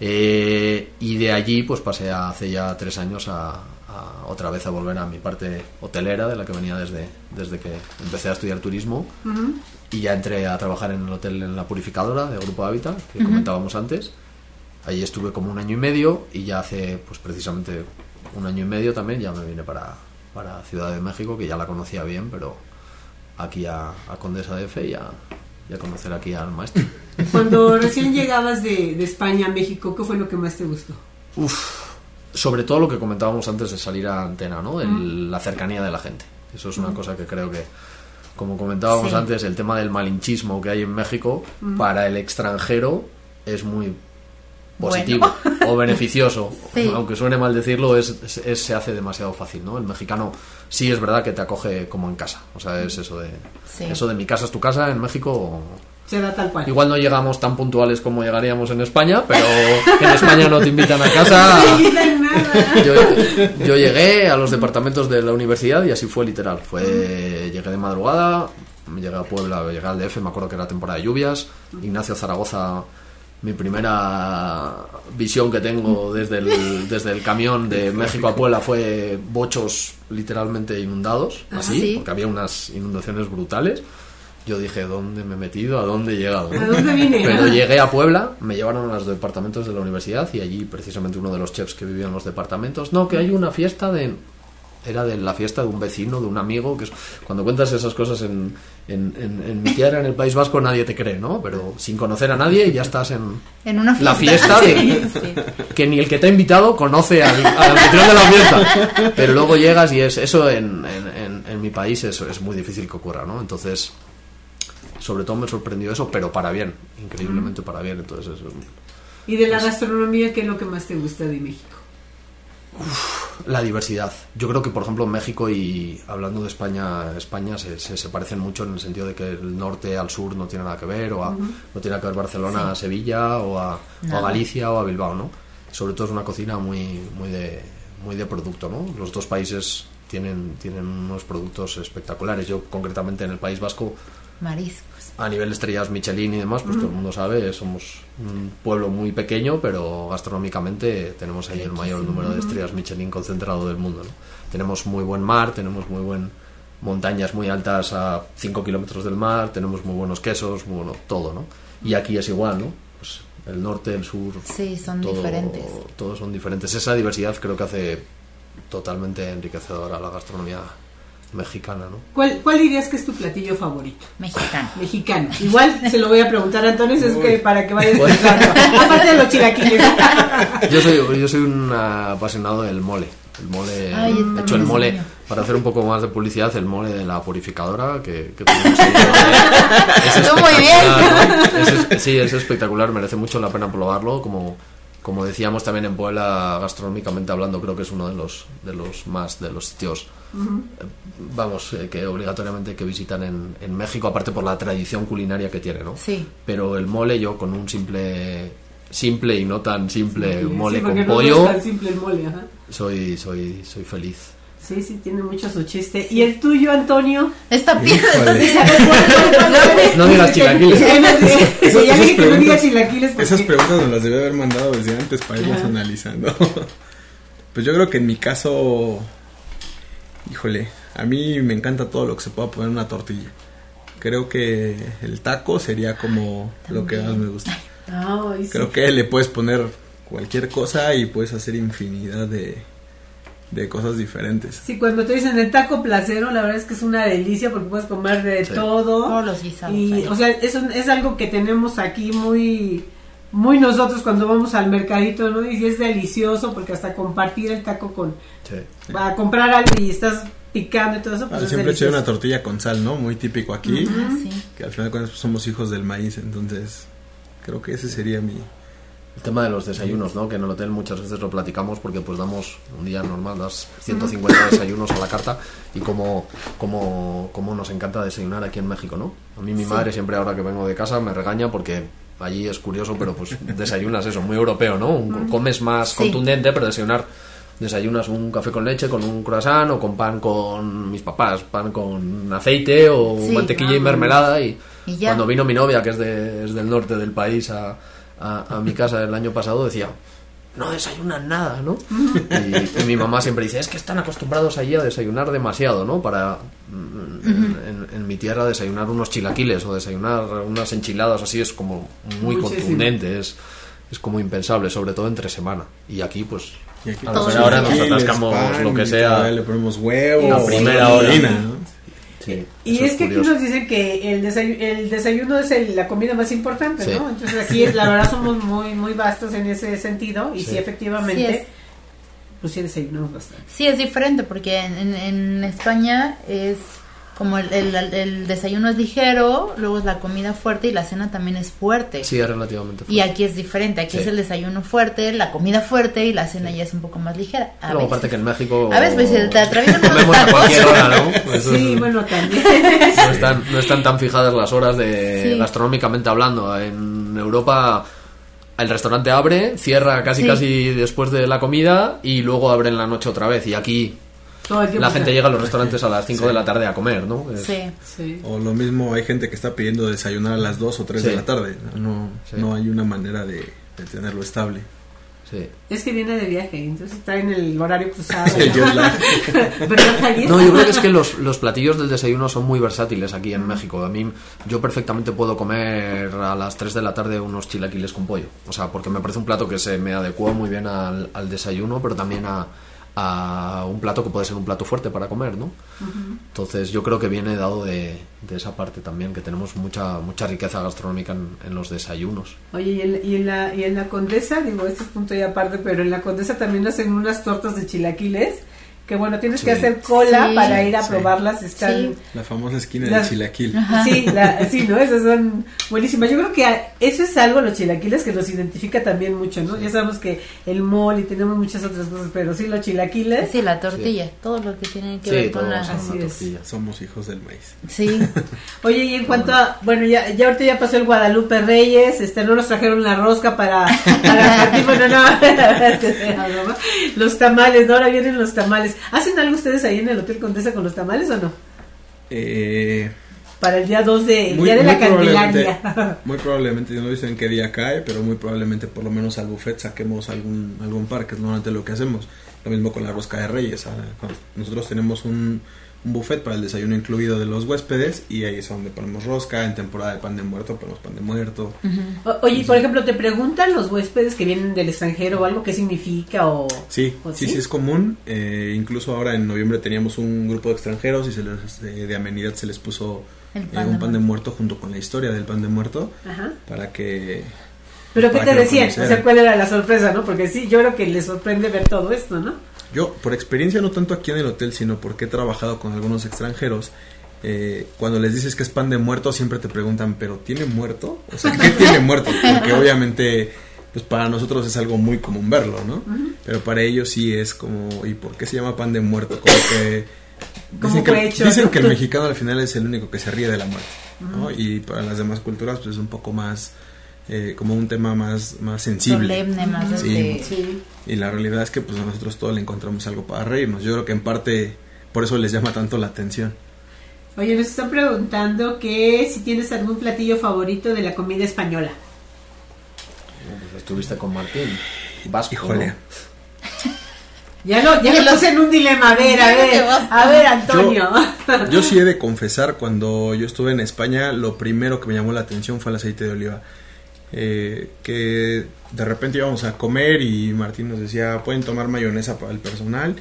Eh, y de allí pues pasé a, hace ya tres años a, a otra vez a volver a mi parte hotelera de la que venía desde, desde que empecé a estudiar turismo uh-huh. y ya entré a trabajar en el hotel en La Purificadora de Grupo Hábitat que uh-huh. comentábamos antes. Ahí estuve como un año y medio y ya hace pues precisamente un año y medio también ya me vine para, para Ciudad de México, que ya la conocía bien, pero aquí a, a Condesa D F y a, y a conocer aquí al maestro. Cuando recién llegabas de, de España a México, ¿qué fue lo que más te gustó? Uf, sobre todo lo que comentábamos antes de salir a antena, ¿no? El, mm. La cercanía de la gente. Eso es una mm. cosa que creo que, como comentábamos sí. antes, el tema del malinchismo que hay en México, mm. para el extranjero es muy positivo bueno. o beneficioso. Sí. Aunque suene mal decirlo, es, es, es, se hace demasiado fácil, ¿no? El mexicano sí es verdad que te acoge como en casa. O sea, es eso de, sí. eso de mi casa es tu casa en México... O, se da tal cual. Igual no llegamos tan puntuales como llegaríamos en España, pero en España no te invitan a casa. No te invitan nada. Yo, yo llegué a los departamentos de la universidad y así fue literal. Fue llegué de madrugada, llegué a Puebla, llegué al D F, me acuerdo que era temporada de lluvias. Ignacio Zaragoza, mi primera visión que tengo desde el, desde el camión de México a Puebla fue bochos literalmente inundados, así, ¿sí? porque había unas inundaciones brutales. Yo dije, ¿dónde me he metido? ¿A dónde he llegado? ¿A dónde vine? Pero llegué a Puebla, me llevaron a los departamentos de la universidad y allí precisamente uno de los chefs que vivía en los departamentos, no, que hay una fiesta de... era de la fiesta de un vecino, de un amigo, que es, cuando cuentas esas cosas en, en, en, en mi tierra, en el País Vasco, nadie te cree, ¿no? Pero sin conocer a nadie ya estás en, en una fiesta. La fiesta de, sí, sí. que ni el que te ha invitado conoce al, al anfitrión de la fiesta, pero luego llegas y es eso en, en, en mi país es, es muy difícil que ocurra, ¿no? Entonces, sobre todo me sorprendió eso, pero para bien, increíblemente para bien. Entonces eso, ¿y de la gastronomía qué es lo que más te gusta de México? Uf, la diversidad. Yo creo que, por ejemplo, México y, hablando de España, España se, se, se parecen mucho en el sentido de que el norte al sur no tiene nada que ver, o a, uh-huh. no tiene nada que ver Barcelona sí. a Sevilla, o a, o a Galicia, o a Bilbao, ¿no? Sobre todo es una cocina muy, muy, de, muy de producto, ¿no? Los dos países tienen, tienen unos productos espectaculares. Yo, concretamente, en el País Vasco... Mariscos. A nivel de estrellas Michelin y demás, pues uh-huh. todo el mundo sabe, somos un pueblo muy pequeño, pero gastronómicamente tenemos ahí el mayor número de estrellas Michelin concentrado del mundo, ¿no? Tenemos muy buen mar, tenemos muy buen montañas muy altas a cinco kilómetros del mar, tenemos muy buenos quesos, muy bueno, todo, ¿no? Y aquí es igual, ¿no? Pues el norte, el sur... Sí, son todo, diferentes. Todos son diferentes. Esa diversidad creo que hace totalmente enriquecedora la gastronomía mexicana, ¿no? ¿Cuál, ¿Cuál dirías que es tu platillo favorito? Mexicano. Mexicano. Igual se lo voy a preguntar a Antonio, es que para que vayas pensando. Aparte de los chilaquiles. Yo soy, yo soy un apasionado del mole. El mole, Ay, de hecho el mole, mío. Para hacer un poco más de publicidad, el mole de La Purificadora, que, que tuvimos ahí, es espectacular, muy bien. ¿No? Es, sí, es espectacular, merece mucho la pena probarlo, como... Como decíamos también en Puebla, gastronómicamente hablando, creo que es uno de los de los más de los sitios, uh-huh. vamos, eh, que obligatoriamente que visitan en, en México, aparte por la tradición culinaria que tiene, ¿no? Sí. Pero el mole, yo con un simple, simple y no tan simple sí, mole sí, con no pollo, no es tan simple el mole, ajá. Soy, soy, soy feliz. Sí, sí, tiene mucho su chiste. ¿Y el tuyo, Antonio? Esta pieza, entonces... No digas chilaquiles. Eso, ya dije que no digas chilaquiles. Porque... Esas preguntas nos las debía haber mandado desde antes para irnos ah. analizando. Pues yo creo que en mi caso... Híjole, a mí me encanta todo lo que se pueda poner en una tortilla. Creo que el taco sería como Ay, lo que más me gusta. Ay, creo sí. que le puedes poner cualquier cosa y puedes hacer infinidad de... de cosas diferentes. Sí, cuando te dicen el taco placero, la verdad es que es una delicia porque puedes comer de sí. todo. Todos los guisados. Y, o sea, eso es algo que tenemos aquí muy, muy nosotros cuando vamos al mercadito, ¿no? Y es delicioso porque hasta compartir el taco con, sí, sí. para comprar algo y estás picando y todo eso. Pues ah, es siempre he hecho una tortilla con sal, ¿no? Muy típico aquí. Uh-huh, sí. Que al final de cuentas somos hijos del maíz, entonces creo que ese sería mi... El tema de los desayunos, ¿no? Que en el hotel muchas veces lo platicamos porque pues damos un día normal, das ciento cincuenta desayunos a la carta y como, como, como nos encanta desayunar aquí en México, ¿no? A mí mi sí. madre siempre ahora que vengo de casa me regaña porque allí es curioso, pero pues desayunas eso, muy europeo, ¿no? Un, comes más sí. contundente, pero desayunar, desayunas un café con leche, con un croissant o con pan con mis papás, pan con aceite o sí, mantequilla no, y mermelada y, y cuando vino mi novia que es, de, es del norte del país a... A, a mi casa el año pasado decía no desayunan nada, ¿no? Y, y mi mamá siempre dice es que están acostumbrados allí a desayunar demasiado, ¿no? Para en, en, en mi tierra desayunar unos chilaquiles o desayunar unas enchiladas así es como muy Muchísimo. contundente, es, es como impensable, sobre todo entre semana. Y aquí pues y aquí a la hora ahora nos atascamos pan, lo que sea, le ponemos huevos la primera hora, ¿no? Sí, y es, es que curioso. Aquí nos dicen que el desayuno, el desayuno es el, la comida más importante, sí. ¿no? Entonces aquí es, la verdad somos muy muy vastos en ese sentido y sí, sí efectivamente, sí es, pues sí desayunamos bastante. Sí, es diferente porque en, en, en España es como el, el, el desayuno es ligero, luego es la comida fuerte y la cena también es fuerte. Sí, es relativamente fuerte. Y aquí es diferente, aquí sí. es el desayuno fuerte, la comida fuerte y la cena sí. ya es un poco más ligera. A luego, veces, aparte que en México... A veces pues, te atraviesan unos tacos. A cualquier hora, ¿no? Eso sí, es, bueno, también. No están, no están tan fijadas las horas de sí. gastronómicamente hablando. En Europa... El restaurante abre, cierra casi sí. casi después de la comida y luego abre en la noche otra vez. Y aquí... La gente llega a los restaurantes a las cinco sí. de la tarde a comer, ¿no? Es... Sí, sí. O lo mismo, hay gente que está pidiendo desayunar a las dos o tres sí. de la tarde. No, sí. no hay una manera de, de tenerlo estable. Sí. Es que viene de viaje, entonces está en el horario cruzado. Sí, yo la... No, yo creo que es que los, los platillos del desayuno son muy versátiles aquí en mm. México. A mí, yo perfectamente puedo comer a las tres de la tarde unos chilaquiles con pollo. O sea, porque me parece un plato que se me adecuó muy bien al, al desayuno, pero también a... a un plato que puede ser un plato fuerte para comer, ¿no? Uh-huh. Entonces yo creo que viene dado de, de esa parte también, que tenemos mucha mucha riqueza gastronómica en, en los desayunos. Oye, y en, y, en la, y en la Condesa, digo, este es punto y aparte, pero en la Condesa también hacen unas tortas de chilaquiles, que bueno, tienes sí. que hacer cola sí. para ir a sí. probarlas, están... Sí. La famosa esquina la... del chilaquil. Ajá. Sí, la, sí, ¿no? Esas son buenísimas. Yo creo que a, eso es algo, los chilaquiles, que los identifica también mucho, ¿no? Sí. Ya sabemos que el mole y tenemos muchas otras cosas, pero sí, los chilaquiles... Sí, la tortilla, sí. todo lo que tiene que sí, ver con la... Así es. Somos hijos del maíz. Sí. Oye, y en cuanto a... Bueno, ya, ya ahorita ya pasó el Guadalupe Reyes, este, no nos trajeron la rosca para... para bueno, no, la verdad es que sea, ¿no? Los tamales, ¿no? Ahora vienen los tamales. ¿Hacen algo ustedes ahí en el Hotel Condesa con los tamales o no? Eh, Para el día dos de, el muy, día de la Candelaria. Muy probablemente, no dicen qué día cae, pero muy probablemente por lo menos al buffet saquemos algún algún par, que es normalmente lo que hacemos. Lo mismo con la Rosca de Reyes. Nosotros tenemos un, un buffet para el desayuno incluido de los huéspedes, y ahí es donde ponemos rosca. En temporada de pan de muerto ponemos pan de muerto. Uh-huh. o, Oye, por ejemplo, ¿te preguntan los huéspedes que vienen del extranjero o algo qué significa? O Sí, o sí, sí, sí es común. eh, Incluso ahora en noviembre teníamos un grupo de extranjeros y se les, de, de amenidad se les puso pan eh, un de pan muerto. de muerto junto con la historia del pan de muerto. Ajá. Para que... Pero ¿qué te decían? O sea, ¿cuál era la sorpresa, no? Porque sí, yo creo que les sorprende ver todo esto, ¿no? Yo, por experiencia, no tanto aquí en el hotel, sino porque he trabajado con algunos extranjeros, eh, cuando les dices que es pan de muerto, siempre te preguntan, ¿pero tiene muerto? O sea, ¿qué tiene muerto? Porque obviamente, pues para nosotros es algo muy común verlo, ¿no? Uh-huh. Pero para ellos sí es como, ¿y por qué se llama pan de muerto? Como que... Dicen que, hecho, dicen que el mexicano al final es el único que se ríe de la muerte, uh-huh. ¿no? Y para las demás culturas, pues es un poco más... Eh, como un tema más, más sensible, solemne, más sí. sí. Y la realidad es que pues a nosotros todos le encontramos algo para reírnos. Yo creo que en parte por eso les llama tanto la atención. Oye, nos están preguntando que si tienes algún platillo favorito de la comida española. Pues estuviste con Martín Vasco. Híjole, ¿no? Ya lo, ya lo sé en un dilema, a ver, a ver, a ver, Antonio. Yo, yo sí he de confesar, cuando yo estuve en España, lo primero que me llamó la atención fue el aceite de oliva. Eh, que de repente íbamos a comer y Martín nos decía, pueden tomar mayonesa para el personal,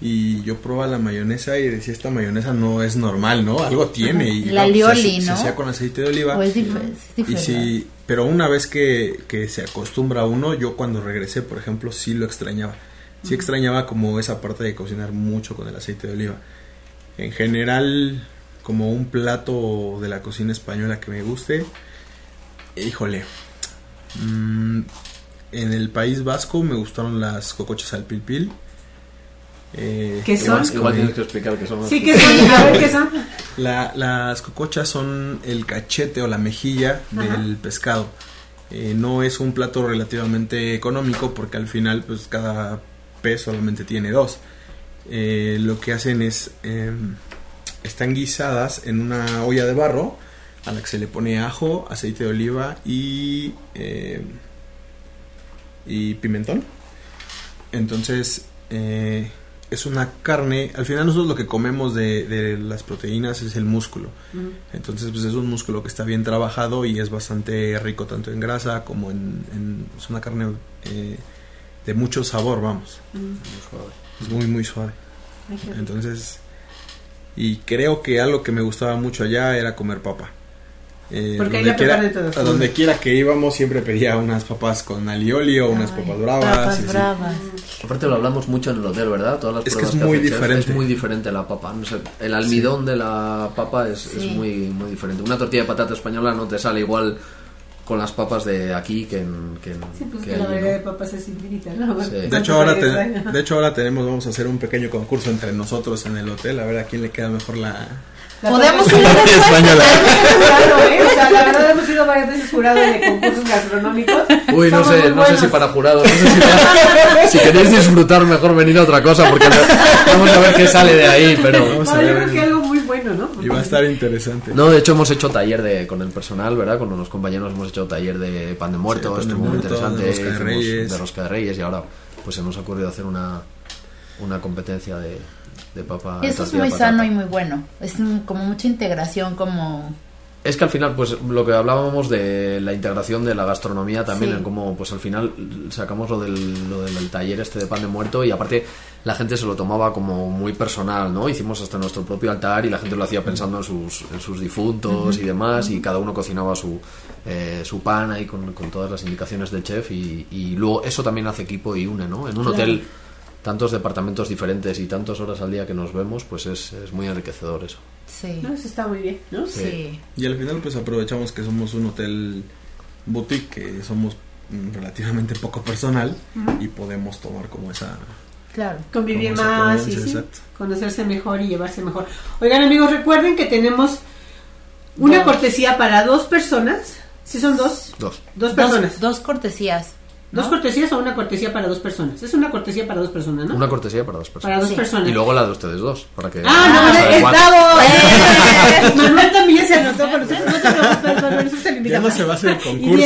y yo probaba la mayonesa y decía, esta mayonesa no es normal, ¿no? Algo tiene. Y la lioli, ¿no? Se hacía con aceite de oliva. O es diferente. Y sí, pero una vez que, que se acostumbra uno, yo cuando regresé, por ejemplo, sí lo extrañaba. Sí extrañaba como esa parte de cocinar mucho con el aceite de oliva. En general, como un plato de la cocina española que me guste... Híjole, mm, en el País Vasco me gustaron las cocochas al pil pil. Eh, ¿Qué son? Igual tienes que explicar qué son. Sí, ¿qué son? A ver, ¿qué son? La, las cocochas son el cachete o la mejilla del Ajá. pescado. Eh, no es un plato relativamente económico porque al final pues cada pez solamente tiene dos. Eh, lo que hacen es, eh, están guisadas en una olla de barro, a la que se le pone ajo, aceite de oliva y eh, y pimentón. Entonces eh, es una carne. Al final nosotros lo que comemos de, de las proteínas es el músculo. Uh-huh. Entonces pues es un músculo que está bien trabajado y es bastante rico tanto en grasa como en... en es una carne eh, de mucho sabor, vamos. Uh-huh. Muy suave. Es muy muy suave. Uh-huh. Entonces, y creo que algo que me gustaba mucho allá era comer papa. Eh, Porque donde quiera, de todo. A donde quiera que íbamos siempre pedía unas papas con alioli o unas Ay, papas bravas. Papas sí, bravas. Sí. Aparte lo hablamos mucho en el hotel, ¿verdad? Todas las es que es que muy diferente. Es muy diferente la papa. No sé, el almidón sí. de la papa es, sí. es muy muy diferente. Una tortilla de patata española no te sale igual con las papas de aquí que en... Que en sí, pues que que la variedad no. de papas es infinita, ¿no? Bueno, sí. de, hecho, ahora te, de hecho ahora tenemos, vamos a hacer un pequeño concurso entre nosotros en el hotel, a ver a quién le queda mejor la... La podemos ir española. Jurado, ¿eh? O sea, la verdad hemos sido varias veces jurado de concursos gastronómicos. Uy, no sé, no sé si para jurado, no sé si para, si queréis disfrutar mejor venir a otra cosa porque vamos a ver qué sale de ahí, pero vamos a ver. Yo creo que algo muy bueno, ¿no? Y va a estar interesante. No, de hecho hemos hecho taller de con el personal, ¿verdad? Con unos compañeros hemos hecho taller de pan de muerto, sí, estuvo muy interesante, de Rosca de Reyes, de Rosca de Reyes y ahora pues se nos ha ocurrido hacer una una competencia de de papa. Eso es muy sano y muy bueno. Es como mucha integración, como Es que al final, pues lo que hablábamos de la integración de la gastronomía también, sí. en cómo, pues al final sacamos lo del, lo del taller este de pan de muerto, y aparte la gente se lo tomaba como muy personal, ¿no? Hicimos hasta nuestro propio altar y la gente lo hacía pensando en sus, en sus difuntos uh-huh. y demás, y cada uno cocinaba su, eh, su pan ahí con, con todas las indicaciones del chef, y, y luego eso también hace equipo y une, ¿no? En un claro. hotel, tantos departamentos diferentes y tantas horas al día que nos vemos, pues es, es muy enriquecedor eso. Sí. No, eso está muy bien, ¿no? Sí. sí. Y al final, pues aprovechamos que somos un hotel boutique, que somos relativamente poco personal, uh-huh. y podemos tomar como esa. Claro, convivir más, sí, sí. conocerse mejor y llevarse mejor. Oigan, amigos, recuerden que tenemos una dos. cortesía para dos personas. ¿Sí son dos? Dos. Dos personas. Dos, dos cortesías. ¿No? ¿Dos cortesías o una cortesía para dos personas? Es una cortesía para dos personas, ¿no? Una cortesía para dos personas. Para dos sí. personas. Y luego la de ustedes dos. Para que ¡ah, no! no, no ¡Bravo! Eh. Manuel también se anotó con nosotros. No te preocupes, Manuel, nosotros te invitamos. Ya no se va a hacer el concurso.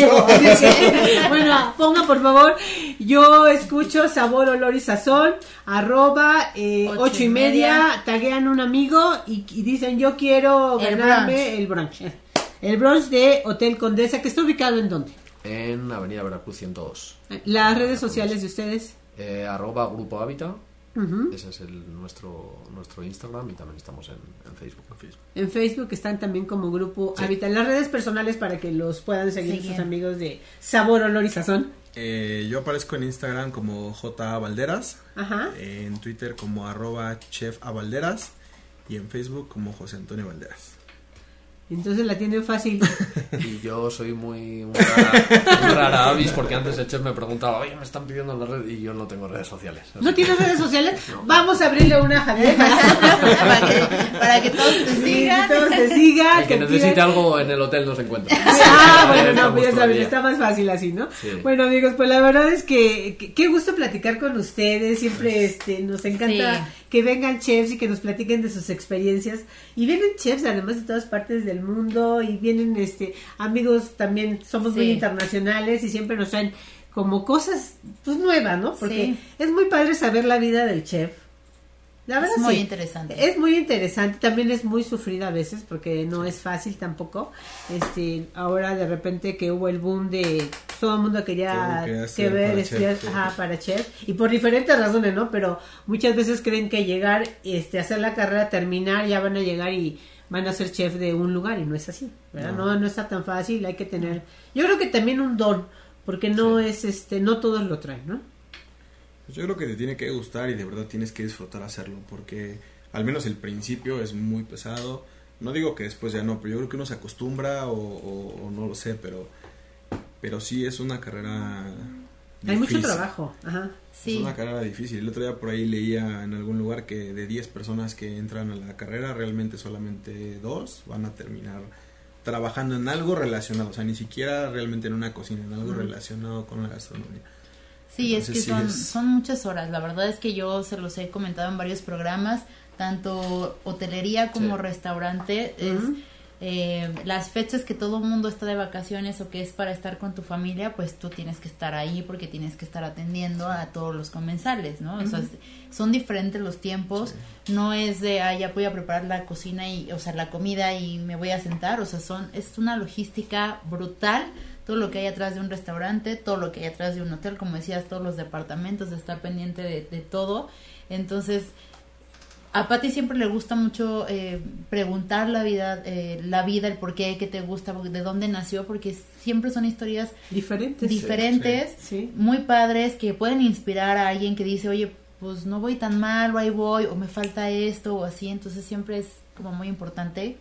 Diego, bueno, ponga por favor, yo escucho Sabor, Olor y Sazón, arroba eh, ocho, ocho y media, media. Taguean un amigo y, y dicen yo quiero el ganarme brunch. el brunch. El brunch de Hotel Condesa, que está ubicado ¿en dónde? En Avenida Veracruz ciento dos. ¿Las redes sociales de ustedes? Eh, arroba Grupo Hábitat. Uh-huh. Ese es el, nuestro nuestro Instagram, y también estamos en, en Facebook. En Facebook están también como Grupo sí. Hábitat. Las redes personales para que los puedan seguir sí, sus amigos de Sabor, Olor y Sazón. Eh, yo aparezco en Instagram como J A Valderas. Ajá. En Twitter como arroba Chef A Valderas. Y en Facebook como José Antonio Valderas. Entonces la tienen fácil. Y yo soy muy, muy rara, muy rara avis, porque antes el chef me preguntaba, oye, me están pidiendo la red, y yo no tengo redes sociales. ¿No tienes redes sociales? No. Vamos a abrirle una Javier para, que, para que todos te sigan. Que todos te sigan. El que, que necesite pidan... algo en el hotel no se encuentra. Ah, bueno, no, pues ya saben, está más fácil así, ¿no? Sí. Bueno, amigos, pues la verdad es que, que qué gusto platicar con ustedes. Siempre este nos encanta sí. que vengan chefs y que nos platiquen de sus experiencias. Y vienen chefs además de todas partes del mundo, y vienen este amigos también, somos sí. muy internacionales, y siempre nos traen como cosas pues nuevas, ¿no? Porque sí. es muy padre saber la vida del chef. La verdad es muy sí, interesante. Es muy interesante, también es muy sufrida a veces, porque no es fácil tampoco. Este, ahora de repente que hubo el boom de todo el mundo quería que ver estudiar ajá, para chef, y por diferentes razones, ¿no? Pero muchas veces creen que llegar, este, hacer la carrera, terminar, ya van a llegar y van a ser chef de un lugar, y no es así, ¿verdad? No, no, no está tan fácil, hay que tener, yo creo que también un don, porque no sí. es, este, no todos lo traen, ¿no? Yo creo que te tiene que gustar y de verdad tienes que disfrutar hacerlo, porque al menos el principio es muy pesado, no digo que después ya no, pero yo creo que uno se acostumbra o, o, o no lo sé, pero, pero sí es una carrera difícil. Hay mucho trabajo, ajá. Sí. Es una carrera difícil. El otro día por ahí leía en algún lugar que de diez personas que entran a la carrera, realmente solamente dos van a terminar trabajando en algo relacionado, o sea, ni siquiera realmente en una cocina, en algo uh-huh. relacionado con la gastronomía. Sí, entonces, es que son, sí es... son muchas horas. La verdad es que yo se los he comentado en varios programas, tanto hotelería como sí. restaurante. Uh-huh. Es, eh, las fechas que todo el mundo está de vacaciones o que es para estar con tu familia, pues tú tienes que estar ahí porque tienes que estar atendiendo sí. a todos los comensales, ¿no? Uh-huh. O sea, es, son diferentes los tiempos. Sí. No es de, ah, ya voy a preparar la cocina y, o sea, la comida y me voy a sentar. O sea, son es una logística brutal. Todo lo que hay atrás de un restaurante, todo lo que hay atrás de un hotel, como decías, todos los departamentos, de estar pendiente de, de todo. Entonces, a Pati siempre le gusta mucho eh, preguntar la vida, eh, la vida, el por qué, qué te gusta, de dónde nació, porque siempre son historias diferentes, diferentes sí, sí. muy padres, que pueden inspirar a alguien que dice, oye, pues no voy tan mal, o ahí voy, o me falta esto, o así. Entonces siempre es como muy importante.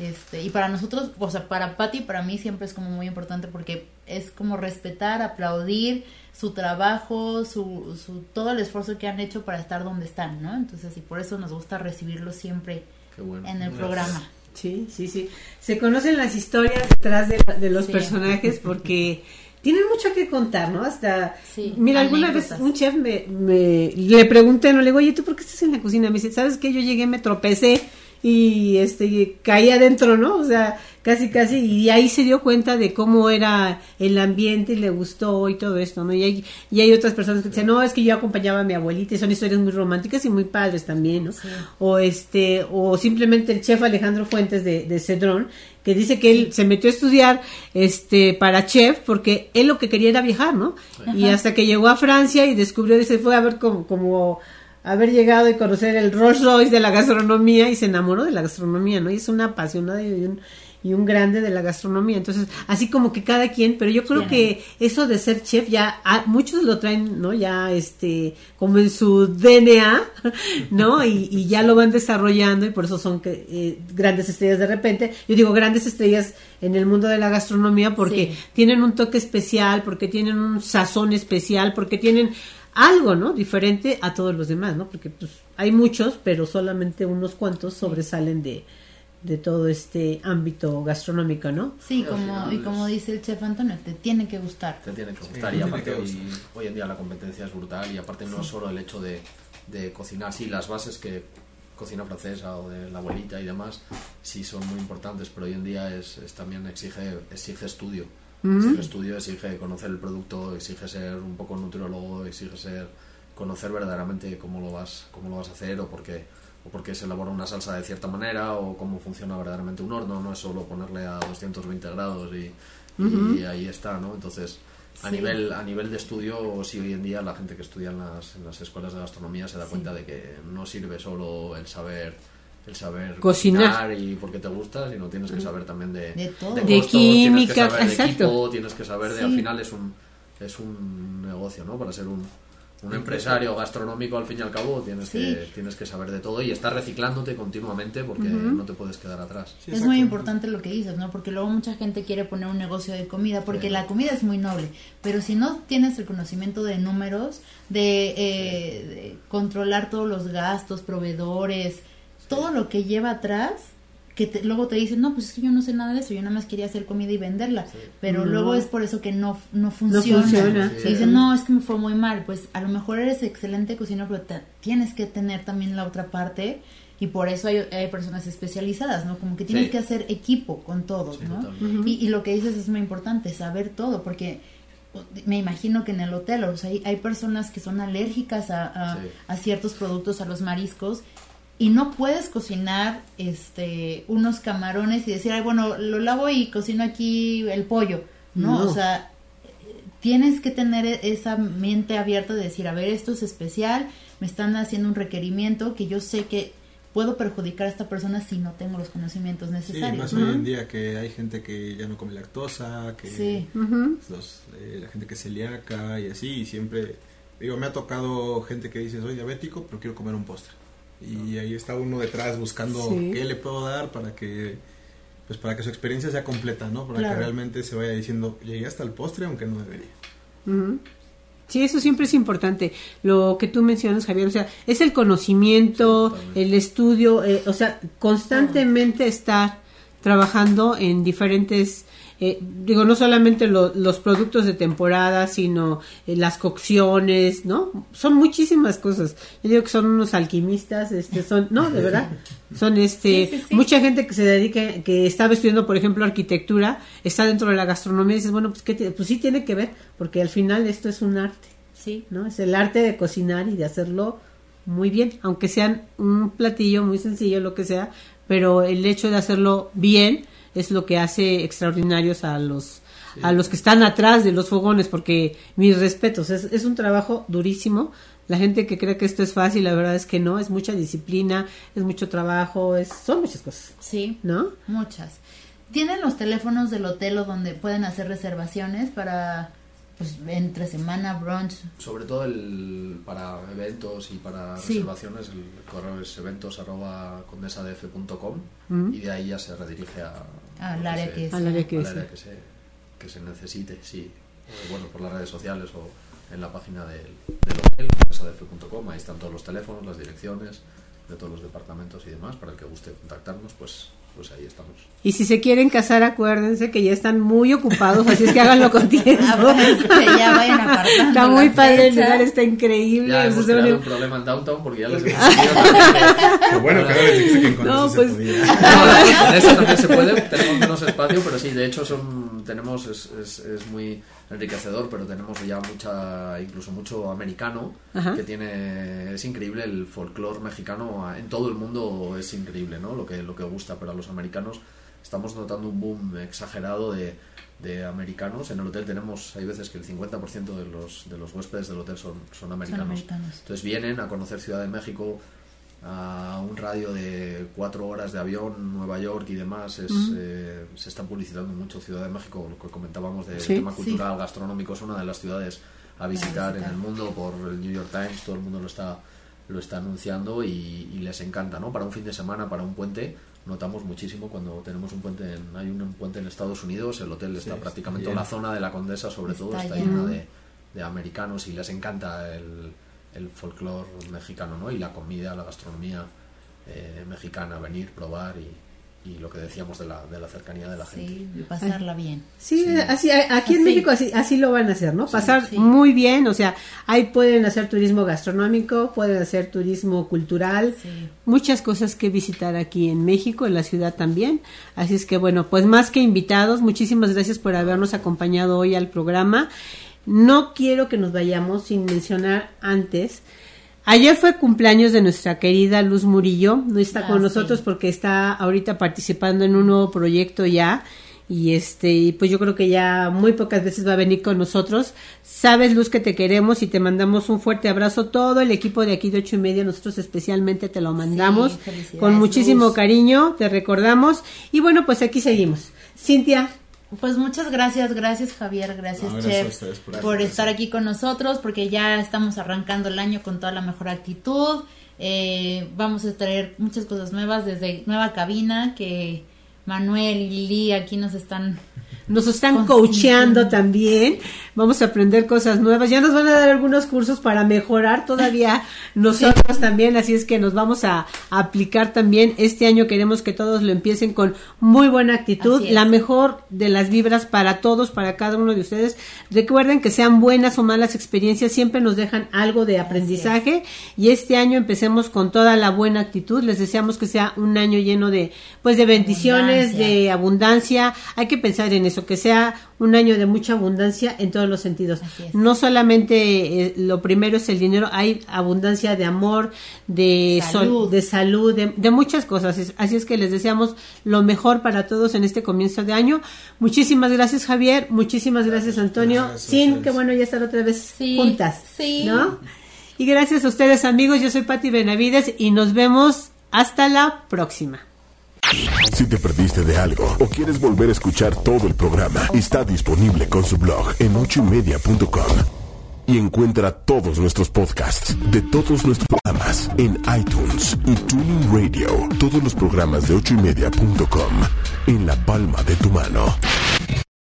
Este, y para nosotros, o sea, para Pati y para mí siempre es como muy importante, porque es como respetar, aplaudir su trabajo, su, su todo el esfuerzo que han hecho para estar donde están, ¿no? Entonces, y por eso nos gusta recibirlo siempre bueno. en el Gracias. Programa. Sí, sí, sí. Se conocen las historias detrás de, de los sí. personajes, porque tienen mucho que contar, ¿no? Hasta, sí, mira, alguna vez un chef me, me le pregunté, no le digo, oye, ¿tú por qué estás en la cocina? Me dice, ¿sabes qué? Yo llegué, me tropecé y este caía adentro, ¿no? O sea, casi casi, y ahí se dio cuenta de cómo era el ambiente y le gustó y todo esto, ¿no? Y hay, y hay otras personas que dicen, no, es que yo acompañaba a mi abuelita, y son historias muy románticas y muy padres también, ¿no? Sí. O este, o simplemente el chef Alejandro Fuentes de, de Cedrón, que dice que él se metió a estudiar este para chef porque él lo que quería era viajar, ¿no? Ajá. Y hasta que llegó a Francia y descubrió, dice, fue a ver como, como haber llegado y conocer el Rolls Royce de la gastronomía, y se enamoró de la gastronomía, ¿no? Y es una apasionada y un, y un grande de la gastronomía. Entonces, así como que cada quien, pero yo creo Ajá. que eso de ser chef ya a, muchos lo traen, ¿no? Ya este como en su D N A, ¿no? Y, y ya lo van desarrollando, y por eso son que, eh, grandes estrellas de repente. Yo digo grandes estrellas en el mundo de la gastronomía porque sí. tienen un toque especial, porque tienen un sazón especial, porque tienen algo, ¿no? Diferente a todos los demás, ¿no? Porque pues hay muchos, pero solamente unos cuantos sobresalen de de todo este ámbito gastronómico, ¿no? Sí, como y como dice el chef Antonio, te tiene que gustar. Te tiene que gustar, sí, y aparte hoy, gustar. hoy en día la competencia es brutal, y aparte sí. no es solo el hecho de, de cocinar, sí, las bases que cocina francesa o de la abuelita y demás, sí son muy importantes, pero hoy en día es, es también exige exige estudio, mm-hmm. exige estudio, exige conocer el producto, exige ser un poco nutriólogo, exige ser conocer verdaderamente cómo lo vas cómo lo vas a hacer, o por qué o porque se elabora una salsa de cierta manera, o cómo funciona verdaderamente un horno. No es solo ponerle a doscientos veinte grados y, uh-huh. y ahí está, ¿no? Entonces, a, sí. nivel, a nivel de estudio, sí, hoy en día la gente que estudia en las, en las escuelas de gastronomía se da sí. cuenta de que no sirve solo el saber el saber cocinar, cocinar y por qué te gusta, sino tienes que saber también de, de, todo. de, de costos, química, tienes que saber exacto. de equipo, tienes que saber de, sí. al final es un, es un negocio, ¿no? Para ser un... un empresario gastronómico, al fin y al cabo, tienes, sí. que, tienes que saber de todo y estar reciclándote continuamente porque uh-huh. no te puedes quedar atrás. Sí, es muy importante lo que dices, ¿no? Porque luego mucha gente quiere poner un negocio de comida porque sí. la comida es muy noble, pero si no tienes el conocimiento de números, de, eh, sí. de controlar todos los gastos, proveedores, sí. todo lo que lleva atrás... que te, luego te dicen, no, pues es que yo no sé nada de eso, yo nada más quería hacer comida y venderla, sí. pero no. luego es por eso que no, no funciona. No funciona. Sí. Te dicen, no, es que me fue muy mal, pues a lo mejor eres excelente cocinero, pero te, tienes que tener también la otra parte, y por eso hay, hay personas especializadas, ¿no? Como que tienes sí. que hacer equipo con todos, sí, ¿no? Uh-huh. Y, y lo que dices es muy importante, saber todo, porque me imagino que en el hotel, o sea, hay, hay personas que son alérgicas a, a, sí. a ciertos productos, a los mariscos, y no puedes cocinar este unos camarones y decir, ay, bueno, lo lavo y cocino aquí el pollo, ¿no? no. O sea, tienes que tener esa mente abierta de decir, a ver, esto es especial, me están haciendo un requerimiento que yo sé que puedo perjudicar a esta persona si no tengo los conocimientos necesarios. Sí, más uh-huh. hoy en día que hay gente que ya no come lactosa, que sí. uh-huh. los, eh, la gente que es celíaca y así, y siempre, digo, me ha tocado gente que dice, soy diabético, pero quiero comer un postre. Y ahí está uno detrás buscando sí. qué le puedo dar para que pues para que su experiencia sea completa, ¿no? Para claro. que realmente se vaya diciendo, llegué hasta el postre aunque no debería. Uh-huh. Sí, eso siempre es importante. Lo que tú mencionas, Javier, o sea, es el conocimiento, sí, el estudio, eh, o sea, constantemente uh-huh. estar trabajando en diferentes... Eh, digo, no solamente lo, los productos de temporada, sino eh, las cocciones, ¿no? Son muchísimas cosas. Yo digo que son unos alquimistas, este, son, no, de verdad, son este, sí, sí, sí. mucha gente que se dedica, que estaba estudiando, por ejemplo, arquitectura, está dentro de la gastronomía y dices, bueno, pues, ¿qué te, pues sí tiene que ver, porque al final esto es un arte, sí, ¿no? Es el arte de cocinar y de hacerlo muy bien, aunque sean un platillo muy sencillo, lo que sea, pero el hecho de hacerlo bien es lo que hace extraordinarios a los sí. a los que están atrás de los fogones, porque mis respetos, es, es un trabajo durísimo. La gente que cree que esto es fácil, la verdad es que no, es mucha disciplina, es mucho trabajo, es son muchas cosas. Sí, ¿no? Muchas. ¿Tienen los teléfonos del hotel o donde pueden hacer reservaciones para pues entre semana, brunch? Sobre todo el para eventos y para sí. reservaciones, el correo es eventos arroba condesa d f punto com mm-hmm. y de ahí ya se redirige a al área que, se, que, que, área que, se, que se necesite, sí. Bueno, por las redes sociales o en la página del, del hotel, condesa d f punto com, ahí están todos los teléfonos, las direcciones de todos los departamentos y demás, para el que guste contactarnos, pues pues ahí estamos. Y si se quieren casar, acuérdense que ya están muy ocupados, así es que háganlo con tiempo. Ya vayan apartando. Está muy padre el lugar, está increíble. Ya hemos creado un problema en Downtown porque ya les hemos pero bueno, cada vez dijiste que en Condesa se podía. En Condesa también se puede, tenemos menos espacio, pero sí, de hecho son tenemos es, es, es muy enriquecedor, pero tenemos ya mucha, incluso mucho americano, ajá, que tiene, es increíble el folclore mexicano en todo el mundo, es increíble, ¿no? Lo que, lo que gusta, pero a los americanos estamos notando un boom exagerado de, de americanos. En el hotel tenemos, hay veces que el cincuenta por ciento de los, de los huéspedes del hotel son, son americanos. Son americanos. Entonces vienen a conocer Ciudad de México a un radio de cuatro horas de avión, Nueva York y demás. Es, uh-huh. eh, se está publicitando mucho Ciudad de México, lo que comentábamos del, ¿sí?, tema cultural, sí, gastronómico. Es una de las ciudades a visitar, a visitar en el mundo por el New York Times, todo el mundo lo está, lo está anunciando y, y les encanta, ¿no? Para un fin de semana, para un puente, notamos muchísimo cuando tenemos un puente, en, hay un puente en Estados Unidos, el hotel está, sí, prácticamente, toda la zona de la Condesa sobre está todo, está llena de, de americanos y les encanta el... el folclore mexicano, ¿no? Y la comida, la gastronomía eh, mexicana, venir, probar y, y lo que decíamos de la, de la cercanía de la gente. Sí, y pasarla bien. Sí, sí, así aquí en así. México así, así lo van a hacer, ¿no? Sí, pasar sí. muy bien, o sea, ahí pueden hacer turismo gastronómico, pueden hacer turismo cultural, sí, muchas cosas que visitar aquí en México, en la ciudad también. Así es que, bueno, pues más que invitados, muchísimas gracias por habernos acompañado hoy al programa. No quiero que nos vayamos sin mencionar antes. Ayer fue cumpleaños de nuestra querida Luz Murillo. No está ah, con nosotros, sí, porque está ahorita participando en un nuevo proyecto ya. Y este, y pues yo creo que ya muy pocas veces va a venir con nosotros. Sabes, Luz, que te queremos y te mandamos un fuerte abrazo. Todo el equipo de aquí de ocho y media, nosotros especialmente te lo mandamos. Sí, con muchísimo Luz. Cariño, te recordamos. Y bueno, pues aquí seguimos. Cintia. Pues muchas gracias, gracias Javier, gracias, no, gracias Chef, a ustedes por, por estar aquí con nosotros, porque ya estamos arrancando el año con toda la mejor actitud. Eh, vamos a traer muchas cosas nuevas desde nueva cabina, que Manuel y Lili aquí nos están... Nos están coacheando también, vamos a aprender cosas nuevas, ya nos van a dar algunos cursos para mejorar todavía nosotros, sí, también, así es que nos vamos a, a aplicar también. Este año queremos que todos lo empiecen con muy buena actitud, la mejor de las vibras para todos, para cada uno de ustedes. Recuerden que sean buenas o malas experiencias, siempre nos dejan algo de aprendizaje, y este año empecemos con toda la buena actitud. Les deseamos que sea un año lleno de, pues, de bendiciones, abundancia, de abundancia. Hay que pensar en eso, que sea un año de mucha abundancia en todos los sentidos. No solamente eh, lo primero es el dinero, hay abundancia de amor, de salud, sol, de, salud de, de muchas cosas. Así es que les deseamos lo mejor para todos en este comienzo de año. Muchísimas gracias, Javier. Muchísimas gracias, Antonio. Gracias, Sin, qué bueno ya estar otra vez sí, juntas. Sí. ¿No? Y gracias a ustedes, amigos. Yo soy Pati Benavides y nos vemos hasta la próxima. Si te perdiste de algo o quieres volver a escuchar todo el programa, está disponible con su blog en ocho y media punto com y encuentra todos nuestros podcasts de todos nuestros programas en iTunes y Tuning Radio. Todos los programas de ocho y media punto com en la palma de tu mano.